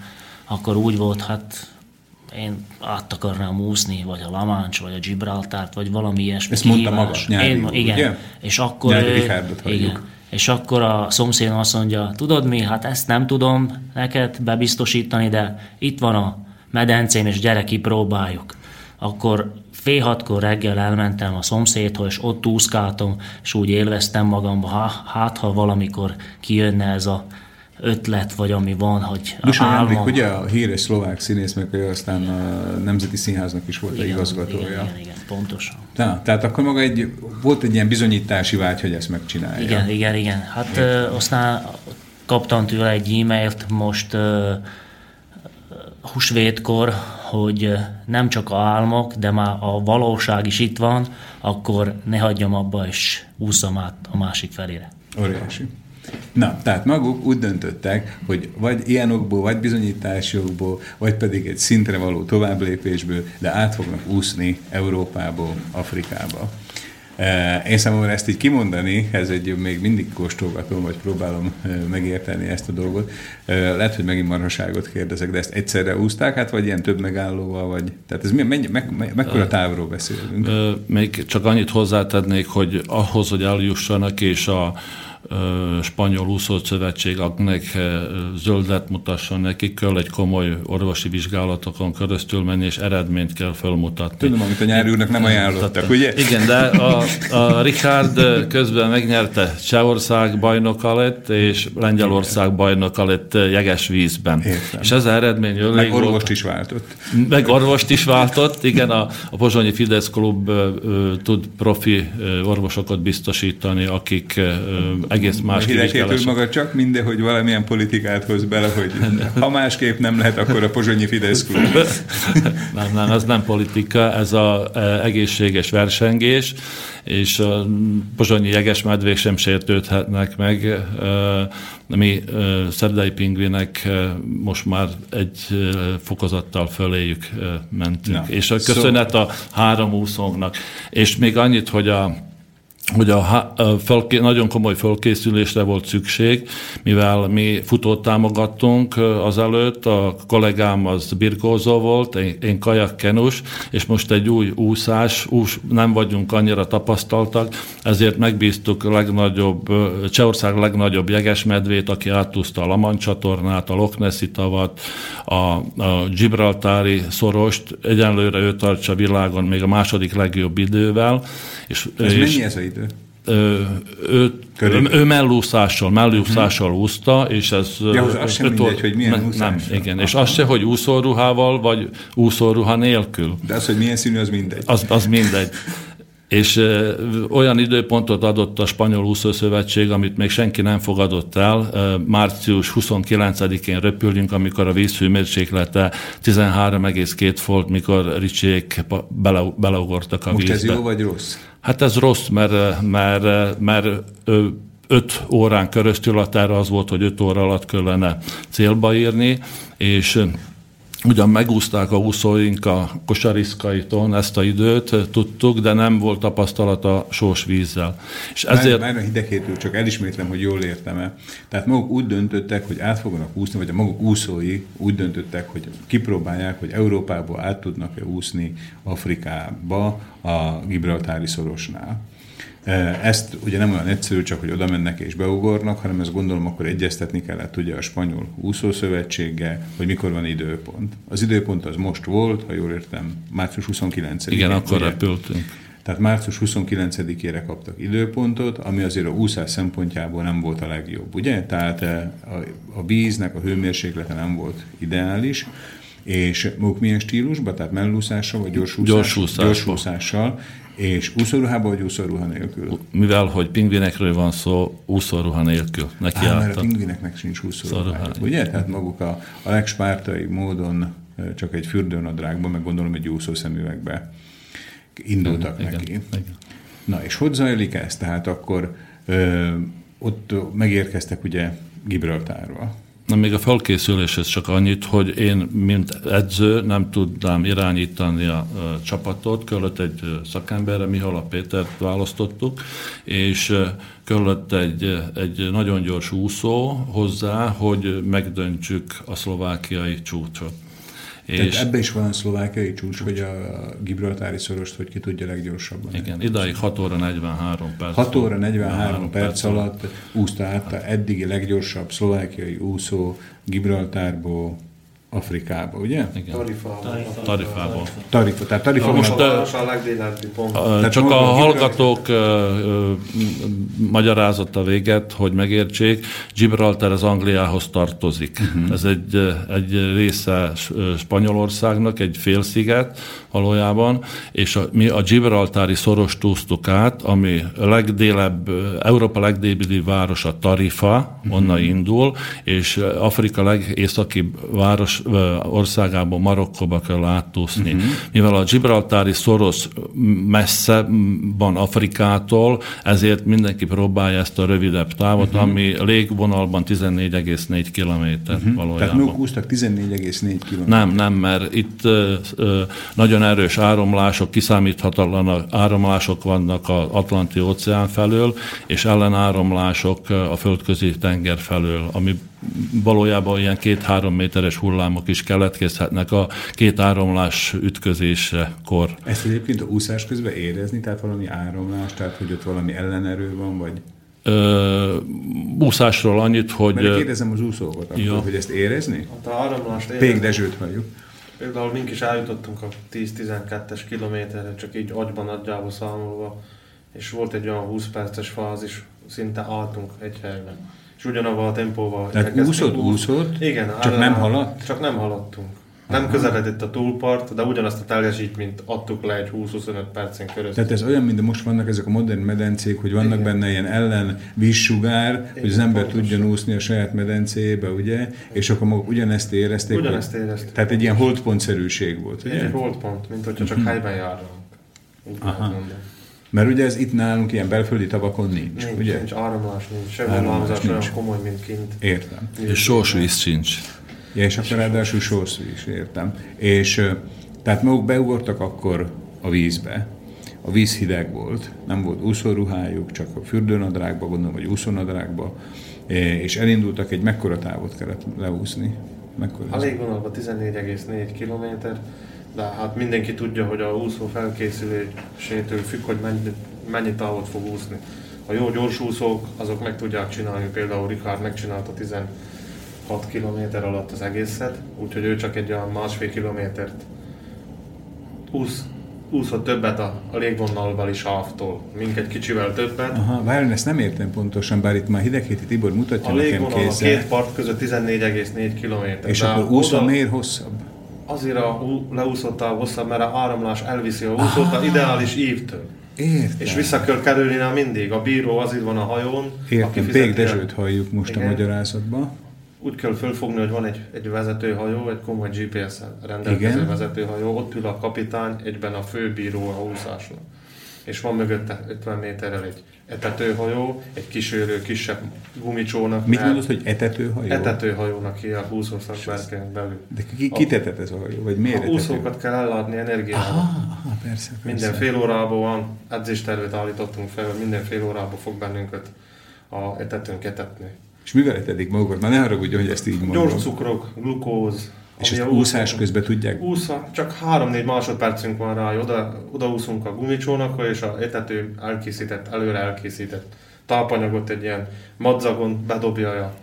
akkor úgy volt, hát én át akarnám úszni, vagy a Lamancs, vagy a Gibraltárt, vagy valami ilyesmi. Ezt mondta magas Nyári úr, igen. És akkor Nyári Richárdot halljuk. És akkor a szomszédom azt mondja, tudod mi, hát ezt nem tudom neked bebiztosítani, de itt van a medencém, és gyere kipróbáljuk. Akkor fél hatkor reggel elmentem a szomszédhoz, és ott úszkáltam, és úgy élveztem magamba, hát ha valamikor kijönne ez a ötlet, vagy ami van, hogy Dušan álmom... Jamrich, ugye a híres szlovák színész, meg aztán a Nemzeti Színháznak is volt, igen, a igazgatója. Igen, igen, igen, pontosan. Na, tehát akkor maga egy, volt egy ilyen bizonyítási vágy, hogy ezt megcsinálja. Igen, igen, igen. Hát ö, aztán kaptam tőle egy e-mailt most ö, húsvétkor, hogy nem csak a álmok, de már a valóság is itt van, akkor ne hagyjam abba, és ússzam át a másik felére. Óriási. Na, tehát maguk úgy döntöttek, hogy vagy ilyenokból, vagy bizonyításokból, vagy pedig egy szintre való továbblépésből, de át fognak úszni Európából, Afrikába. Én számomra ezt így kimondani, ez egy még mindig kóstolgatom, vagy próbálom megérteni ezt a dolgot. Lehet, hogy megint marhaságot kérdezek, de ezt egyszerre úszták hát, vagy ilyen több megállóval, vagy... Tehát ez mi, me, me, mekkora távról beszélünk? Még csak annyit hozzátennék, hogy ahhoz, hogy eljussanak, és a Spanyol Úszó Szövetség aknek zöldet mutasson nekik, kell egy komoly orvosi vizsgálatokon keresztül menni, és eredményt kell felmutatni. Tudom, amit a Nyári úrnak nem ajánlottak, ugye? Igen, de a, a Richárd közben megnyerte Csehország bajnoka lett, és Lengyelország bajnoka lett jeges vízben. Értem. És ez az eredmény... Meg orvost volt, is váltott. Meg orvost is váltott, igen, a, a pozsonyi Fidesz klub ö, ö, tud profi ö, orvosokat biztosítani, akik ö, egész más kivizsgálások. Maga csak minden, hogy valamilyen politikát hoz bele, hogy ha másképp nem lehet, akkor a pozsonyi Fidesz klub. nem, nem, ez nem politika, ez az egészséges versengés, és a pozsonyi jegesmedvék sem sértődhetnek meg. Mi szerdahelyi pingvinek most már egy fokozattal föléjük mentünk. Na, és köszönet szóval... a három úszónknak. És még annyit, hogy a hogy a, a fölké, nagyon komoly fölkészülésre volt szükség, mivel mi futót támogattunk azelőtt, a kollégám az birkózó volt, én, én kajakkenus, és most egy új úszás, ús, nem vagyunk annyira tapasztaltak, ezért megbíztuk a legnagyobb, Csehország legnagyobb jegesmedvét, aki átúszta a Lamancs csatornát, a Loch Nessi tavat, a, a Gibraltári szorost, egyenlőre ő tartsa világon még a második legjobb idővel. És, ez és, mennyi ez a idő? Ő, ő, ő, ő mellúszással, mellúszással uh-huh. úszta, és ez... Ja, az, az sem mindegy, or... hogy milyen úszással. Nem, igen, aha. És az se, hogy úszóruhával, vagy úszóruha nélkül. De az, hogy milyen színű, az mindegy. Az, az mindegy. És ö, olyan időpontot adott a Spanyol Úszó Szövetség, amit még senki nem fogadott el. március huszonkilencedikén röpülünk, amikor a vízhőmérséklete tizenhárom egész kettő volt, mikor ricsék bele, beleugortak a Most vízbe. Most ez jó vagy rossz? Hát ez rossz, mert, mert, mert öt órán keresztül a terv az volt, hogy öt óra alatt kellene célba érni, és ugyan megúszták a úszóink a kosariszkaiton ezt a időt, tudtuk, de nem volt tapasztalat a sós vízzel. És ezért... Már, már a Hideghétől csak elismétlem, hogy jól értem-e. Tehát maguk úgy döntöttek, hogy át fognak úszni, vagy a maguk úszói úgy döntöttek, hogy kipróbálják, hogy Európából át tudnak-e úszni Afrikába a Gibraltári szorosnál. Ezt ugye nem olyan egyszerű, csak hogy oda mennek és beugornak, hanem ezt gondolom akkor egyeztetni kellett ugye a Spanyol Úszószövetséggel, hogy mikor van időpont. Az időpont az most volt, ha jól értem, március huszonkilencedikén. Igen, akkor repültünk. Tehát március huszonkilencedikére kaptak időpontot, ami azért a úszás szempontjából nem volt a legjobb, ugye? Tehát a víznek a hőmérséklete nem volt ideális, és maguk milyen stílusban? Tehát mellúszással vagy gyorsúszással? Gyorsúszással. És úszóruhában vagy úszóruha nélkül? Mivel, hogy pingvinekről van szó, úszóruha nélkül neki álltak. Mert a pingvineknek sincs úszóruhája, ugye? Tehát maguk a, a legspártai módon csak egy fürdőnadrágban, meg gondolom egy úszószemüvegbe indultak igen, neki. Igen, igen. Na és hogy zajlik ez? Tehát akkor ö, ott megérkeztek ugye Gibraltárba. Na, még a felkészüléshez csak annyit, hogy én, mint edző, nem tudtam irányítani a, a csapatot, körülött egy szakemberre, Mihala Pétert választottuk, és körülött egy, egy nagyon gyors úszó hozzá, hogy megdöntsük a szlovákiai csúcsot. És ebben is van a szlovákiai csúcs, hogy a Gibraltári szorost, hogy ki tudja leggyorsabban. Igen, idáig hat óra negyvenhárom perc. hat óra negyvenhárom perc alatt úszta át a eddigi leggyorsabb szlovákiai úszó Gibraltárból Afrikába, ugye? Igen. Tarifából. Tarifából. Tarifa, tehát Tarifa most a legdélebbi pont. Csak a hallgatók magyarázata véget, hogy megértsék, Gibraltar az Angliához tartozik. Uh-huh. Ez egy, egy része Spanyolországnak, egy félsziget valójában, és a, mi a Gibraltári szorost úsztuk át, ami legdélebb, Európa legdélebbi városa Tarifa, uh-huh. onnan indul, és Afrika legészakibb város országából Marokkóba kell átúszni. Uh-huh. Mivel a Gibraltári szoros messze van Afrikától, ezért mindenki próbálja ezt a rövidebb távot, uh-huh. ami légvonalban tizennégy egész négy kilométer uh-huh. valójában. Tehát nők úsztak tizennégy egész négy kilométer. Nem, nem, mert itt ö, ö, nagyon erős áramlások, kiszámíthatatlan áramlások vannak az Atlanti óceán felől, és ellenáramlások a földközi tenger felől, ami valójában ilyen két-három méteres hullámok is keletkezhetnek a két áramlás ütközésekor. Ezt egyébként a úszás közben érezni, tehát valami áramlás, tehát hogy ott valami ellenerő van, vagy... Ö, úszásról annyit, hogy... Mert kérdezem az úszókat, akkor, hogy ezt érezni? Hát a áramlást érezni. Pék Dezsőt halljuk. Például mink is eljutottunk a tíz-tizenkettes kilométerre, csak így agyban adjába számolva, és volt egy olyan húsz perces fázis, szinte álltunk egy helyben. És ugyanabban a tempóval... Tehát úszott, úszott, csak nem haladt? Csak nem haladtunk. Nem közeledett a túlpart, de ugyanazt a teljesítményt adtuk le egy húsz-huszonöt percen körül. Tehát ez olyan, mint most vannak ezek a modern medencék, hogy vannak, igen, benne ilyen ellen vízsugár, igen, hogy az ember tudjon úszni a saját medencébe, ugye? És akkor maguk ugyanezt érezték. Ugyanezt érezték. Tehát egy ilyen holdpontszerűség volt, ugye? Egy holdpont, mint hogyha csak helyben járnánk. Aha. Mert ugye ez itt nálunk ilyen belföldi tavakon nincs, nincs ugye? Nincs, áramlás nincs, semmi áramlás olyan komoly, mint kint. Értem. Nincs. És sorsvíz sincs. Ja, és akkor ráadásul sorsvíz, értem. És tehát maguk beugortak akkor a vízbe. A víz hideg volt, nem volt úszóruhájuk, csak a fürdőnadrágba, gondolom, vagy úszónadrágba. És elindultak, egy mekkora távot kellett leúszni? Mekkora? A légvonalban tizennégy egész négy kilométer. De hát mindenki tudja, hogy a úszó felkészülésétől függ, hogy mennyi, mennyi távot fog úszni. A jó gyorsúszók, azok meg tudják csinálni, például Richárd megcsinálta tizenhat kilométer alatt az egészet, úgyhogy ő csak egy olyan másfél kilométert úsz, úszott többet a, a légvonalbeli sávtól, minket kicsivel többet. Aha, várjon, ezt nem értem pontosan, bár itt már Hideghéti Tibor mutatja nekem kézzel. A légvonal a két part között tizennégy egész négy kilométer. És de akkor úszva miért hosszabb? Azért a leúszottál hosszabb, mert a áramlás elviszi a úszót, ah, ideális ívtől. Értem. És vissza kell kerülni rá mindig. A bíró azért van a hajón, értem, aki fizeti. Pék Dezsőt halljuk most, igen, a magyarázatban. Úgy kell fölfogni, hogy van egy, egy vezetőhajó, egy komoly gé pé es-szel rendelkező, igen, vezetőhajó, ott ül a kapitány, egyben a főbíró a úszásnak. És van mögötte ötven méterrel egy etetőhajó, egy kísérő, kisebb gumicsónak. Mit mondod, hogy etetőhajó? Etetőhajónak ilyen húszos szakmerként belül. De ki, kit etet ez a hajó? Vagy miért etető? A úszókat kell ellátni energiával. Aha, aha, persze, persze. Minden fél órában van, edzéstervet állítottunk fel, minden fél órában fog bennünket a etetőnk etetni. És mivel etedik magukat? Már ne haragudjon, hogy ezt így mondom. Gyors cukrok, glukóz. És ezt úszás közben tudják? Úszva, csak három-négy másodpercünk van rá, hogy oda, odaúszunk a gumicsónakra, és a etető elkészített, előre elkészített tápanyagot egy ilyen madzagon bedobja a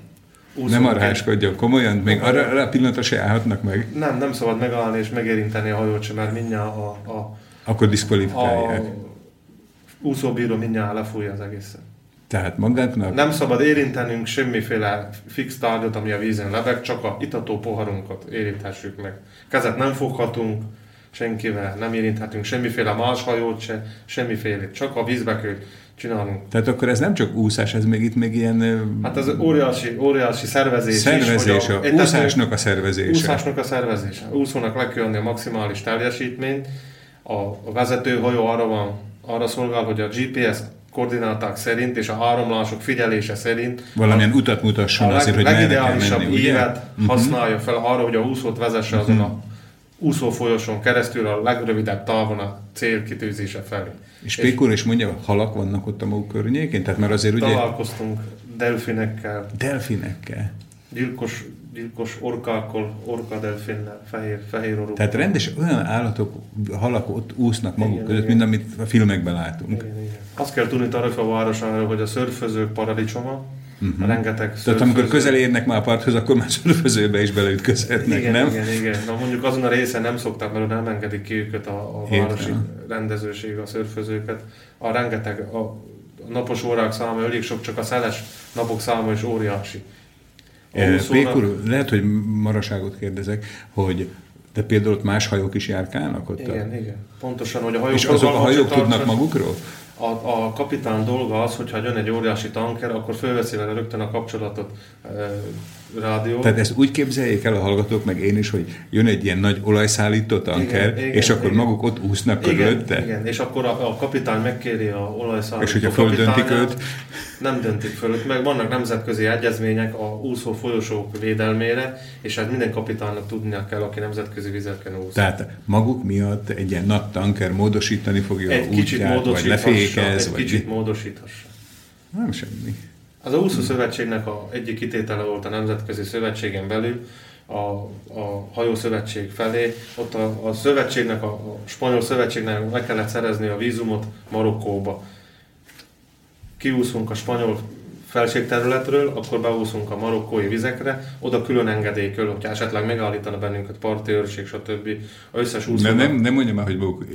úszónkat. Nem arháskodjon, komolyan? Még arra, arra a pillanatra se állhatnak meg? Nem, nem szabad megállni és megérinteni a hajót sem, mert mindjárt a, a, akkor diszkvalifikálják. A úszóbíró mindjárt lefújja az egészet. Tehát magánknak... Nem szabad érintenünk semmiféle fix tárgyat, ami a vízen lebeg, csak a itató poharunkat érinthessük meg. Kezet nem foghatunk senkivel, nem érinthetünk semmiféle más hajót se, semmifélét, csak a vízbe kell csinálunk. Tehát akkor ez nem csak úszás, ez még itt még ilyen... Hát ez óriási, óriási szervezés, szervezés is. Szervezés, úszásnak a szervezése. Úszásnak a szervezése. Úszónak le kell adni a maximális teljesítményt. A vezetőhajó arra van, arra szolgál, hogy a gé pé es koordináták szerint és a áramlások figyelése szerint valamilyen a, utat mutasson leg, azért, hogy merre kell menni. A legidéálisabb évet használja fel arra, hogy a úszót vezesse azon a úszófolyoson keresztül a legrövidebb távon a cél kitűzése felé. És Pék úr is mondja, halak vannak ott a maguk környékén? Tehát már azért ugye... Találkoztunk delfinekkel. Delfinekkel? Gyilkos, gyilkos orkákkal, orkadelfinnel, fehér, fehér orukon. Tehát rendes olyan állatok, halak ott úsznak maguk, igen, között, igen, mint amit a filmekben látunk. Igen, igen. Azt kell tudni Tarifa városáról, hogy a szörfözők paradicsoma, uh-huh, rengeteg szörföző. Tehát amikor közel érnek már a parthoz, akkor már szörfözőbe is beleütközhetnek, igen, nem? Igen, igen. Na mondjuk azon a részen nem szokták, mert nem engedik ki őket a, a városi rendezőség, a szörfözőket. A rengeteg, a napos órák száma elég sok, csak a szeles napok száma is óriási. Pék úr, lehet, hogy maraságot kérdezek, hogy de például ott más hajók is járkálnak ott? Igen, a... igen. Pontosan, hogy a hajók... És azok a hajók tartsa... tudnak magukról? A, a kapitán dolga az, hogyha jön egy óriási tanker, akkor fölveszi vele rögtön a kapcsolatot e, rádió. Tehát ezt úgy képzeljék el a hallgatók, meg én is, hogy jön egy ilyen nagy olajszállító tanker, igen, és igen, akkor igen, maguk ott úsznak körülötte. Igen, igen, és akkor a, a kapitány megkéri a olajszállító. És hogyha földöntik őt? Nem döntik föl, meg vannak nemzetközi egyezmények a úszó folyosók védelmére, és hát minden kapitánynak tudnia kell, aki nemzetközi vizeken úsz. Tehát maguk miatt egy ilyen nagy tanker módosítani fogja egy a útját, vagy lefél. Ez, egy vagy kicsit módosíthassa. Nem semmi. Az a úszó szövetségnek a egyik kitétele volt a Nemzetközi Szövetségen belül, a, a hajószövetség felé. Ott a, a szövetségnek, a, a spanyol szövetségnek meg kellett szerezni a vízumot Marokkóba. Kiúszunk a spanyol felségterületről, akkor beúszunk a marokkói vizekre, oda külön engedélykül, hogyha esetleg megállítana bennünket parti őrség, stb. A összes úszó... Nem, nem mondjam már, hogy maguk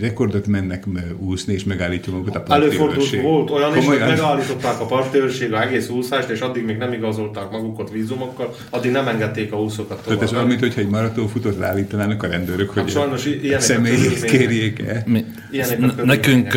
rekordot mennek úszni, és megállítjuk magukat a parti őrség. Előfordult, volt olyan is, hogy megállították a parti őrség a egész úszást, és addig még nem igazolták magukat vízumokkal, addig nem engedték a úszókat tovább. Tehát ez amit, hogyha egy maratófutót leállítanának a rendőrök, hát, hogy a személyét kérjék-e. Nekünk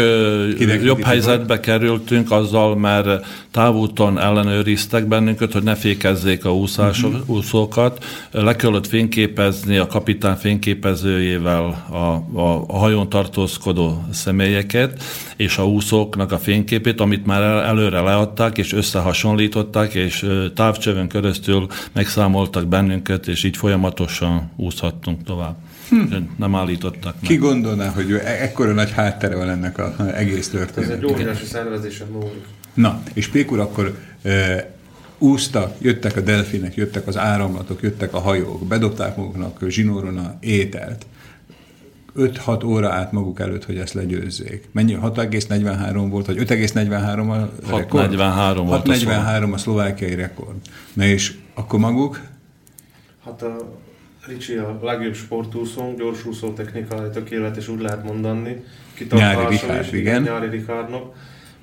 jobb helyzetbe kerültünk, azzal már távúton ellenőriztek bennünket, hogy ne fékezzék a úszások, mm-hmm. úszókat. Le kellett fényképezni a kapitány fényképezőjével a, a, a hajón tartózkodó személyeket, és a úszóknak a fényképét, amit már el, előre leadták, és összehasonlították, és távcsövön keresztül megszámoltak bennünket, és így folyamatosan úszhattunk tovább. Hm. Nem állítottak meg. Ki gondolná, hogy ekkora nagy háttere van ennek az egész történetnek? Ez egy óriási szervezésen múlik. Na, és Pék úr, akkor e, úsztak, jöttek a delfinek, jöttek az áramlatok, jöttek a hajók, bedobták maguknak zsinóron a ételt. öt-hat óra át maguk előtt, hogy ezt legyőzzék. Mennyi? hat egész negyvenhárom volt, vagy öt egész negyvenhárom a rekord? hat egész negyvenhárom volt a szlovák. a szlovákiai rekord. Na és akkor maguk? Hát a... Ricsi a legjobb sportúszón, gyorsúszó technikai tökélet, és úgy lehet mondani. Nyári Richárd, igen. Nyári Richárdnak.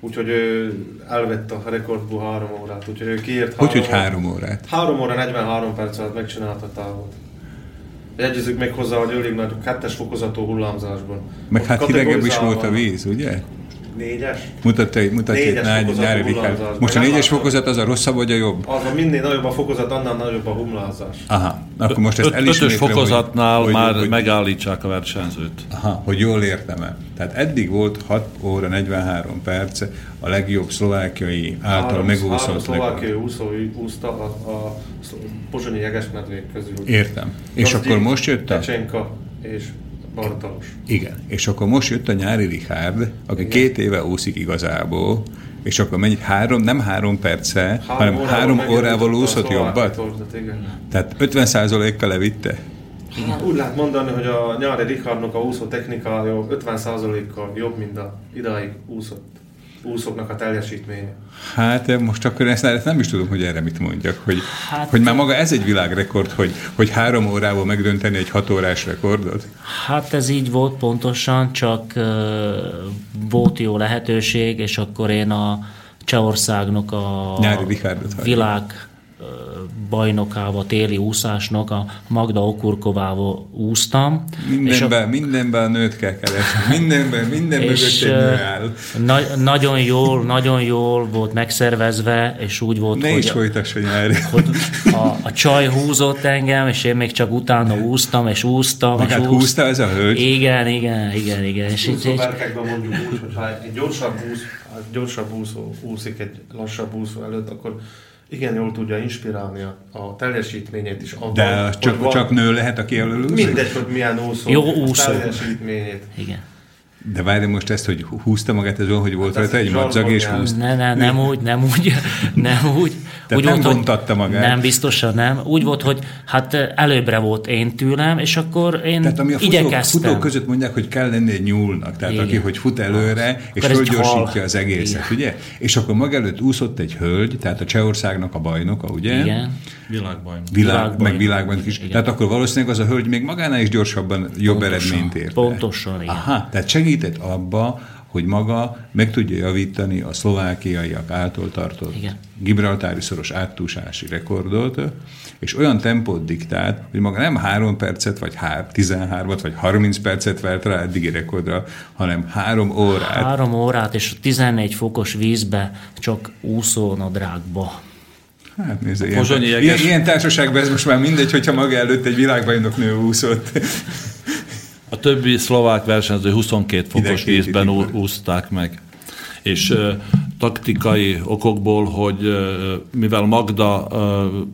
Úgyhogy ő elvett a rekordból három órát. Úgyhogy ő kiért három, hogy, hogy három órát? Három óra, negyvenhárom perc alatt megcsinálta a távot. Jegyezzük meg hozzá, hogy elég nagy kettes fokozatú hullámzásban. Meg ott hát hidegebb is volt a víz, ugye? Négyes. Mutatja itt Nyári Richárd. Most a négyes fokozat az a rosszabb, vagy a jobb? Az a minél nagyobb a fokozat, annál nagyobb a humlázás. Aha. Akkor most ezt elismétlem, ötös fokozatnál hogy, már hogy, megállítsák a versenyzőt. Aha, hogy jól értem-e. Tehát eddig volt hat óra negyvenhárom perc a legjobb szlovákiai által három, megúszott. Három szlovákiai úszó úszta a, a pozsonyi jegesmedvék közül. Értem. És Gazdi, akkor most jött a... Ecsenka és... Bartalos. Igen, és akkor most jött a Nyári Richárd, aki igen. két éve úszik igazából, és akkor mennyit három, nem három perce, három hanem órával három órával úszott jobbat. Tordat, tehát ötven százalékkal levitte. Hát, úgy lehet mondani, hogy a Nyári Richárdnak a úszó technikája ötven százalékkal jobb, mint a idáig úszott úszóknak a teljesítménye. Hát most akkor ezt nem is tudom, hogy erre mit mondjak, hogy, hát, hogy már maga ez egy világrekord, hogy, hogy három órával megdönteni egy hat órás rekordot. Hát ez így volt pontosan, csak uh, volt jó lehetőség, és akkor én a Csehországnak a világ uh, bajnokával, téli úszásnak, a Magda Okurkovával úsztam. Mindenben, a... mindenben nőt kell keresni. Mindenben, minden mögött egy nő áll. Na- nagyon jól, nagyon jól volt megszervezve, és úgy volt, ne hogy... is folytass, hogy a, a csaj húzott engem, és én még csak utána úsztam, és úsztam, Magát és úsztam. Húzta ez a hölgy? Igen, igen, igen, igen. Úszóverkekben mondjuk úgy, hogyha egy gyorsabb, úsz, gyorsabb úszó úszik egy lassabb úszó előtt, akkor igen, jól tudja inspirálni a, a teljesítményét is. Abban, de csak, van, csak nő lehet, aki elölőzik? Mindegy, hogy milyen úszó. Jó úszó. Teljesítményét. Igen. De várj most ezt, hogy húzta magát, ez olyan, hogy volt hát rajta egy madzag és húzt. Ne, ne, nem úgy, nem úgy, nem úgy. Tehát nem vontatta magát. Nem, biztosan nem. Úgy volt, hogy hát előbbre volt én tőlem, és akkor én tehát, ami a igyekeztem. Futók között mondják, hogy kell lenni egy nyúlnak. Tehát igen. Aki, hogy fut előre, és fölgyorsítja az egészet, igen. Ugye? És akkor maga előtt úszott egy hölgy, tehát a Csehországnak a bajnoka, ugye? Igen. Világbajnok. Világ, meg világbajnok is. Igen. Tehát akkor valószínűleg az a hölgy még magánál is gyorsabban jobb pontosan, eredményt ért. Pontosan, igen. Aha, tehát segített abba, hogy maga meg tudja javítani a szlovákiaiak által tartott igen. Gibraltári szoros áttúsási rekordot, és olyan tempót diktált, hogy maga nem három percet, vagy tizenhármat, vagy harminc percet vert rá eddigi rekordra, hanem három órát. Három órát, és tizennégy fokos vízbe, csak úszónadrágba. Hát nézd, ilyen, ilyen, ilyen társaságban ez most már mindegy, hogyha maga előtt egy világbajnok nő úszott. A többi szlovák versenyző huszonkét fokos vízben úszták meg. És uh, taktikai okokból, hogy uh, mivel Magda uh,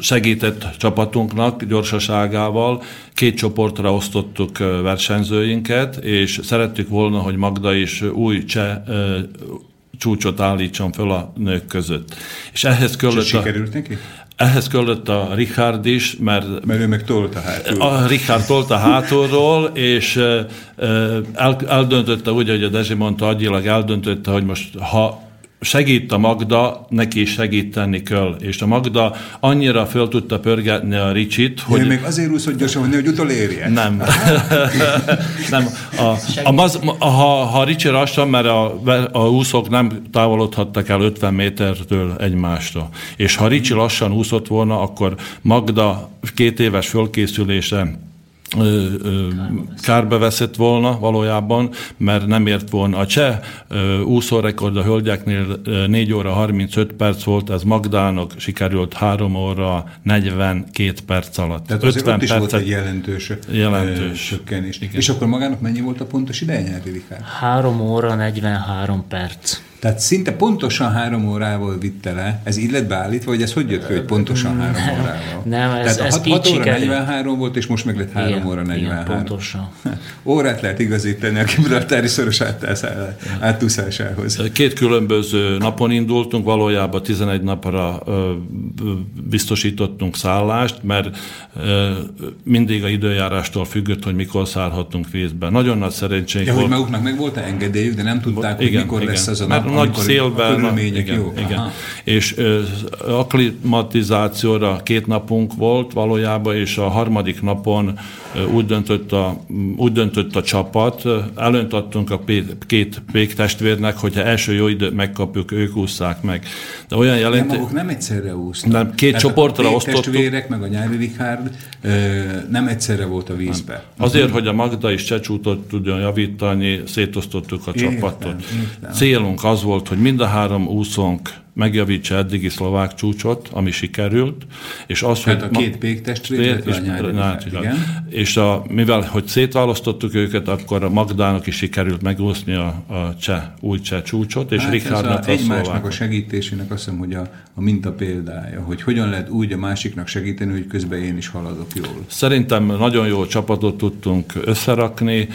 segített csapatunknak gyorsaságával, két csoportra osztottuk uh, versenyzőinket, és szerettük volna, hogy Magda is új cseh uh, csúcsot állítson föl a nők között. És ehhez kellett... Sikerült neki? Ehhez kellett a Richárd is, mert... Mert ő meg tolta hátul. A Richárd tolta hátulról, és el, eldöntötte, úgy, hogy a Dezsi mondta, agyilag eldöntötte, hogy most ha segít a Magda, neki is segíteni kell. És a Magda annyira föl tudta pörgetni a Ricsit, hogy... Én még azért úsz, hogy gyorsan, hogy utolérje. Nem. nem. A, a maz, a, ha, ha Ricsi rassan, mert a, a úszók nem távolodhattak el ötven métertől egymásra. És ha Ricsi lassan úszott volna, akkor Magda két éves fölkészülése kárbe veszett volna valójában, mert nem ért volna. A cseh úszórekord a hölgyeknél négy óra harmincöt perc volt, ez Magdának sikerült három óra negyvenkét perc alatt. Tehát azért ott is volt egy jelentős, jelentős. sökkenés. És akkor magának mennyi volt a pontos ideje, Nyári Richárd? három óra negyvenhárom perc. Tehát szinte pontosan három órával vitte le, ez így lett beállítva, hogy ez hogy jött ki, hogy pontosan három órával? Nem, ez, Tehát ez hat, így hat óra sikerül. negyvenhárom volt, és most meg lett három igen, óra negyvenhárom. Igen, pontosan. Órát lehet igazítani a gibraltári szoros átúszásához. Két különböző napon indultunk, valójában tizenegy napra biztosítottunk szállást, mert mindig a időjárástól függött, hogy mikor szállhatunk vízbe. Nagyon nagy szerencsénk ja, volt. Hogy maguknak meg volt engedélyük, de nem tudták, hogy igen, mikor igen. lesz az a nap. Nagy szélben, igen, igen. És ö, aklimatizációra két napunk volt valójában, és a harmadik napon ö, úgy, döntött a, úgy döntött a csapat, előnyt adtunk a pé, két pék testvérnek, hogyha első jó időt megkapjuk, ők ússzák meg. De olyan jelent... nem, nem egyszerre úsztak. Nem, két Tehát csoportra osztottuk. A pék testvérek meg a Nyári Richárd ö, nem egyszerre volt a vízbe. Nem. Azért, nem. hogy a Magda is csecsútot tudjon javítani, szétosztottuk a értem, csapatot. Értem. Célunk az volt, hogy mind a három úszónk megjavítsa eddigi szlovák csúcsot, ami sikerült, és az, hát hogy... a két pék testvér, és, és a, mivel, hogy szétválasztottuk őket, akkor a Magdának is sikerült megúszni a, a cseh, új cseh csúcsot, és hát Richardnak a, a szlovákot. A segítésének azt hiszem, hogy a, a minta példája, hogy hogyan lehet úgy a másiknak segíteni, hogy közben én is haladok jól. Szerintem nagyon jó csapatot tudtunk összerakni,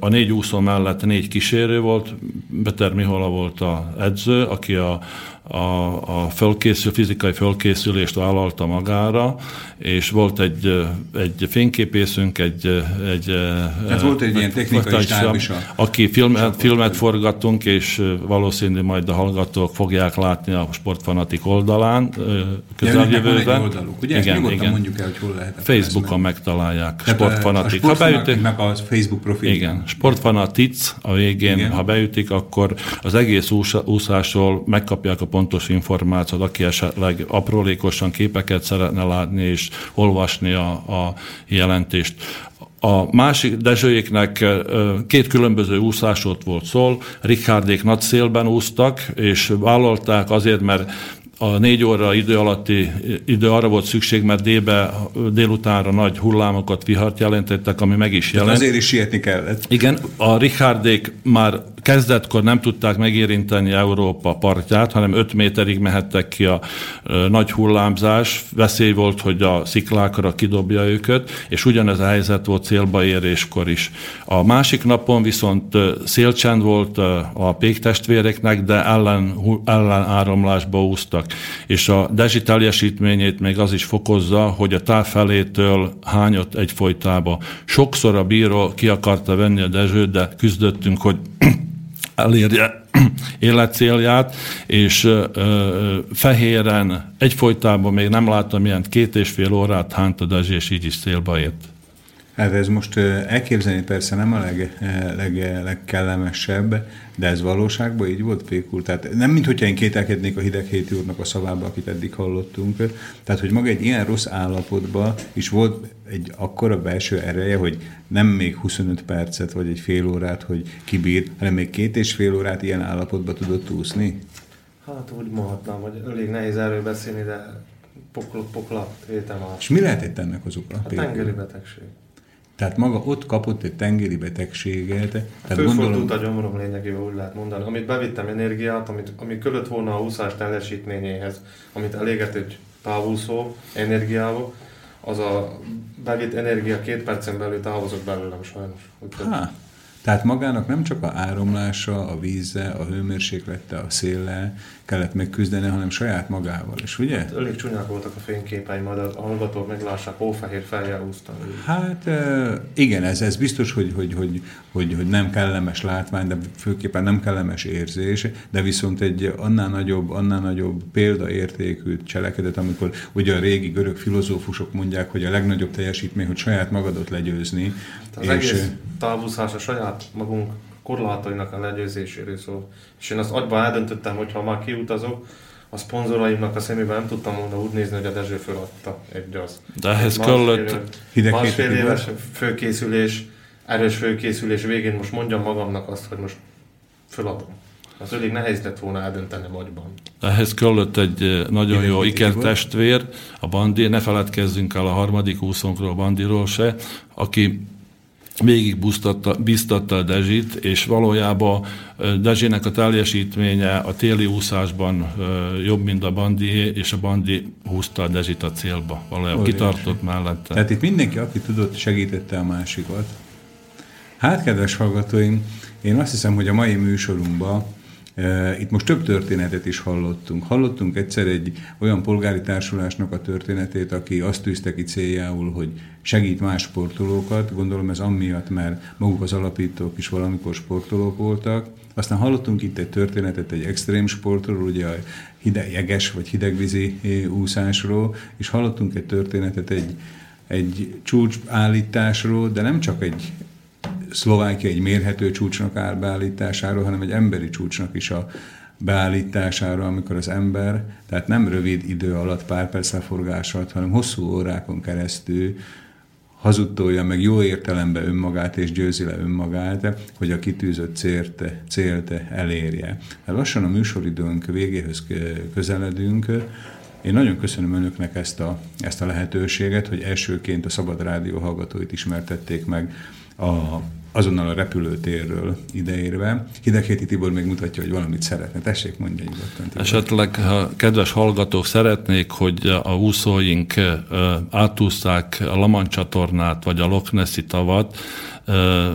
a négy úszó mellett négy kísérő volt, Péter Mihala volt a edző, aki a, a, a fölkészül, fizikai fölkészülést vállalta magára, és volt egy, egy fényképészünk, egy... egy Tehát volt egy, egy ilyen technikai stáb is. Aki film, filmet forgattunk, és valószínűleg majd a hallgatók fogják látni a Sportfanatik oldalán közeljövőben. Oldaluk, ugye? Igen, nyugodtan igen. mondjuk el, hogy hol lehet. Facebookon meg. megtalálják. Tehát Sportfanatik. A Sportfanatiknak a Facebook profil. Igen, Sportfanatic a végén, igen. ha beütik, akkor az egész úszásról megkapják a pontos információt, aki esetleg aprólékosan képeket szeretne látni és olvasni a, a jelentést. A másik Dezsőjéknek két különböző úszásot volt szól, Richárdék nagy szélben úsztak, és vállalták azért, mert a négy óra idő alatti idő arra volt szükség, mert délbe, délutánra nagy hullámokat, vihart jelentettek, ami meg is jelent. Tehát azért is sietni kellett. Igen, a Richárdék már kezdetkor nem tudták megérinteni Európa partját, hanem öt méterig mehettek ki a nagy hullámzás. Veszély volt, hogy a sziklákra kidobja őket, és ugyanez a helyzet volt célba éréskor is. A másik napon viszont szélcsend volt a pék testvéreknek, de ellen, ellen áramlásba úsztak. És a Dezsi teljesítményét még az is fokozza, hogy a táv felétől hányott egyfolytába. Sokszor a bíró ki akarta venni a Dezsőt, de küzdöttünk, hogy elérje életcélját, és ö, ö, fehéren egyfolytában még nem láttam, ilyen két és fél órát hányt a Dezső, és így is szélba ért. Hát ez most elképzelni persze nem a leg, leg, legkellemesebb, de ez valóságban így volt, Pék úr? Tehát nem minthogyha én kételkednék a Hideghéti úrnak a szavába, akit eddig hallottunk. Tehát, hogy maga egy ilyen rossz állapotban is volt egy akkora belső ereje, hogy nem még huszonöt percet vagy egy fél órát, hogy kibír, hanem még két és fél órát ilyen állapotban tudott úszni? Hát úgy mondhatnám, hogy elég nehéz erről beszélni, de poklot, poklat vétem át. És mi lehetett ennek az oka? A tengeri betegség. Tehát maga ott kapott egy tengeri betegséget. Fölfordult a gyomrom lényegében, úgy lehet mondani. Amit bevittem energiát, amit, ami kötött volna a úszás teljesítményéhez, amit elégetett távúszó energiával, az a bevitt energia két percen belül távozott belőlem sajnos. Há, tehát magának nem csak a áramlása, a vízzel, a hőmérséklete, a széllel kellett megküzdeni, hanem saját magával is, ugye? Hát, elég csúnyák voltak a fényképeim, majd a hallgatók meglássák, hófehér fejjel úsztam. Hát igen, ez, ez biztos, hogy, hogy, hogy, hogy, hogy nem kellemes látvány, de főképpen nem kellemes érzés, de viszont egy annál nagyobb, annál nagyobb példaértékű cselekedet, amikor ugye a régi görög filozófusok mondják, hogy a legnagyobb teljesítmény, hogy saját magadot legyőzni. Hát az és egész távúszás a saját magunk korlátainak a legyőzéséről szól. És én azt agyban eldöntöttem, hogy ha már kiutazok, a szponzoraimnak a szemében nem tudtam volna úgy nézni, hogy a Dezső föladta egy az. De ehhez kellett másfél éves főkészülés, erős főkészülés végén most mondjam magamnak azt, hogy most föladom. Az elég nehéz lett volna eldöntenem agyban. Ehhez kellett egy nagyon jó ikertestvér, a Bandi, ne feledkezzünk el a harmadik úszónkról, a Bandiról se, aki végig bíztatta a Dezsit, és valójában Dezsinek a teljesítménye a téli úszásban jobb, mint a Bandié, és a Bandi húzta a Dezsit a célba. Valójában Orjás. Kitartott mellette. Tehát itt mindenki, aki tudott, segítette a másikat. Hát, kedves hallgatóim, én azt hiszem, hogy a mai műsorunkban itt most több történetet is hallottunk. Hallottunk egyszer egy olyan polgári társulásnak a történetét, aki azt tűzte ki céljául, hogy segít más sportolókat. Gondolom ez amiatt, mert maguk az alapítók is valamikor sportolók voltak. Aztán hallottunk itt egy történetet egy extrém sportról, ugye a hidegjeges vagy hidegvízi úszásról, és hallottunk egy történetet egy, egy csúcsállításról, de nem csak egy Szlovákia egy mérhető csúcsnak áll beállításáról, hanem egy emberi csúcsnak is a beállítására, amikor az ember, tehát nem rövid idő alatt, pár perc leforgás alatt, hanem hosszú órákon keresztül hazudtolja meg jó értelemben önmagát, és győzi le önmagát, hogy a kitűzött célt, célt elérje. Hát lassan a műsoridőnk végéhez közeledünk. Én nagyon köszönöm önöknek ezt a, ezt a lehetőséget, hogy elsőként a Szabad Rádió hallgatóit ismertették meg A, azonnal a repülőtérről ideérve. Hideghéti Tibor még mutatja, hogy valamit szeretne. Tessék, mondja nyugodtan. Esetleg, ha kedves hallgatók szeretnék, hogy a úszóink átúszták a Lamancs csatornát, vagy a Loch Nessi tavat,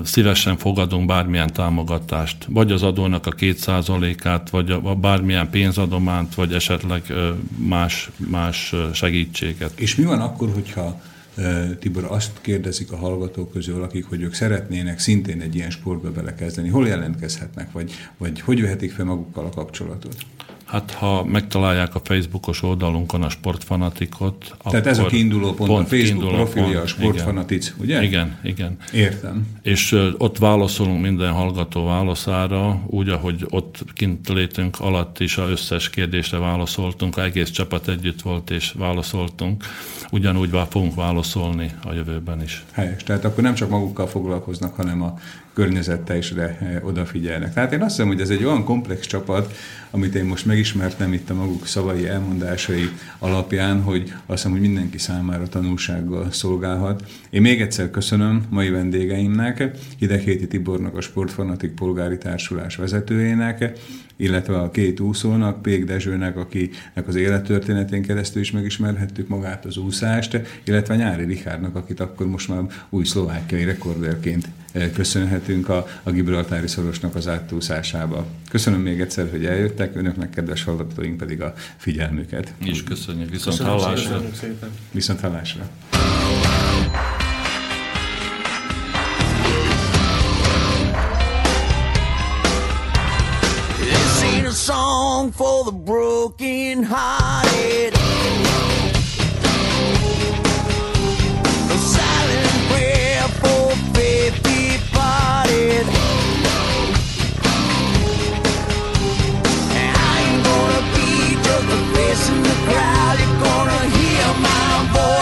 szívesen fogadunk bármilyen támogatást. Vagy az adónak a két százalékát, vagy a bármilyen pénzadományt, vagy esetleg más, más segítséget. És mi van akkor, hogyha Tibor, azt kérdezik a hallgatók közül, akik, hogy ők szeretnének szintén egy ilyen sportba belekezdeni. Hol jelentkezhetnek, vagy, vagy hogy vehetik fel magukkal a kapcsolatot? Hát, ha megtalálják a Facebookos oldalunkon a Sportfanatikot, tehát ez a kiinduló pont, pont a Facebook profilja, a Sportfanatic, ugye? Igen, igen. Értem. És uh, ott válaszolunk minden hallgató válaszára, úgy, ahogy ott kint létünk alatt is az összes kérdésre válaszoltunk, az egész csapat együtt volt és válaszoltunk, ugyanúgy fogunk válaszolni a jövőben is. Helyes, tehát akkor nem csak magukkal foglalkoznak, hanem a környezettel is odafigyelnek. Tehát én azt hiszem, hogy ez egy olyan komplex csapat, amit én most megismertem itt a maguk szavai elmondásai alapján, hogy azt hiszem, hogy mindenki számára tanulsággal szolgálhat. Én még egyszer köszönöm mai vendégeimnek, Hideghéti Tibornak, a Sportfanatik Polgári Társulás vezetőjének, illetve a két úszónak, Pék Dezsőnek, akinek az élettörténetén keresztül is megismerhettük magát az úszást, illetve Nyári Richárdnak, akit akkor most már új szlovákiai rekorderként köszönhetünk a, a gibraltári szorosnak az átúszásába. Köszönöm még egyszer, hogy eljöttek, önöknek, kedves hallgatóink, pedig a figyelmüket. Mi is köszönjük, viszont köszönöm hallásra. Szépen. Viszont hallásra.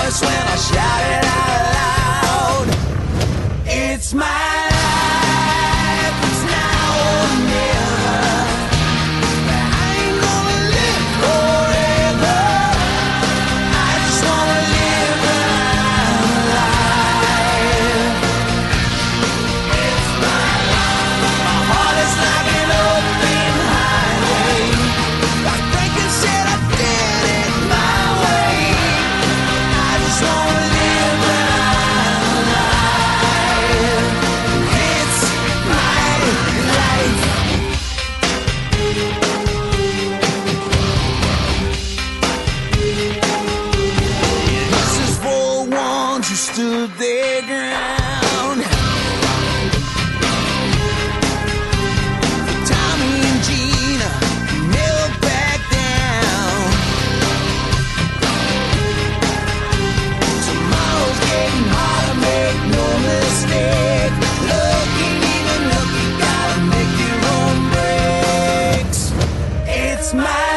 When I shout it out loud, it's my life, it's now or never. I ain't gonna live forever. stood their ground. Tommy and Gina never backed down. Tomorrow's getting harder, make no mistake. Look ain't even lucky, gotta make your own breaks. It's my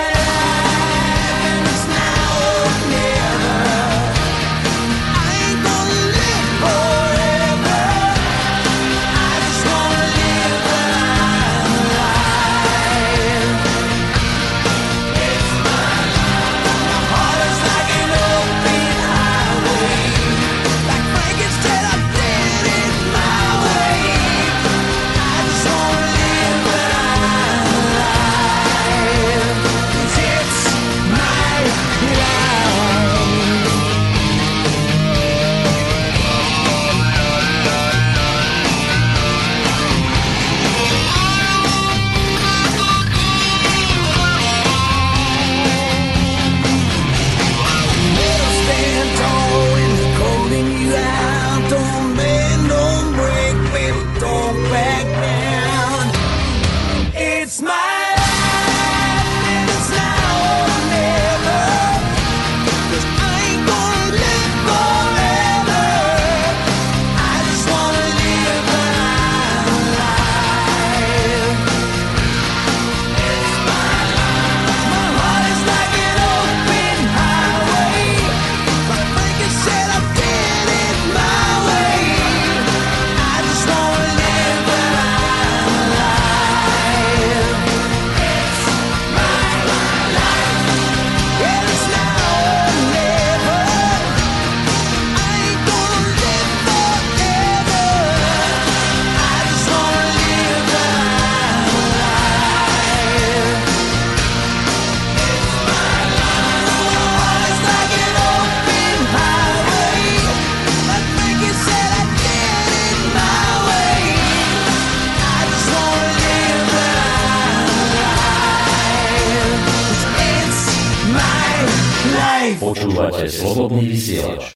Počúvate slobodný vysielač.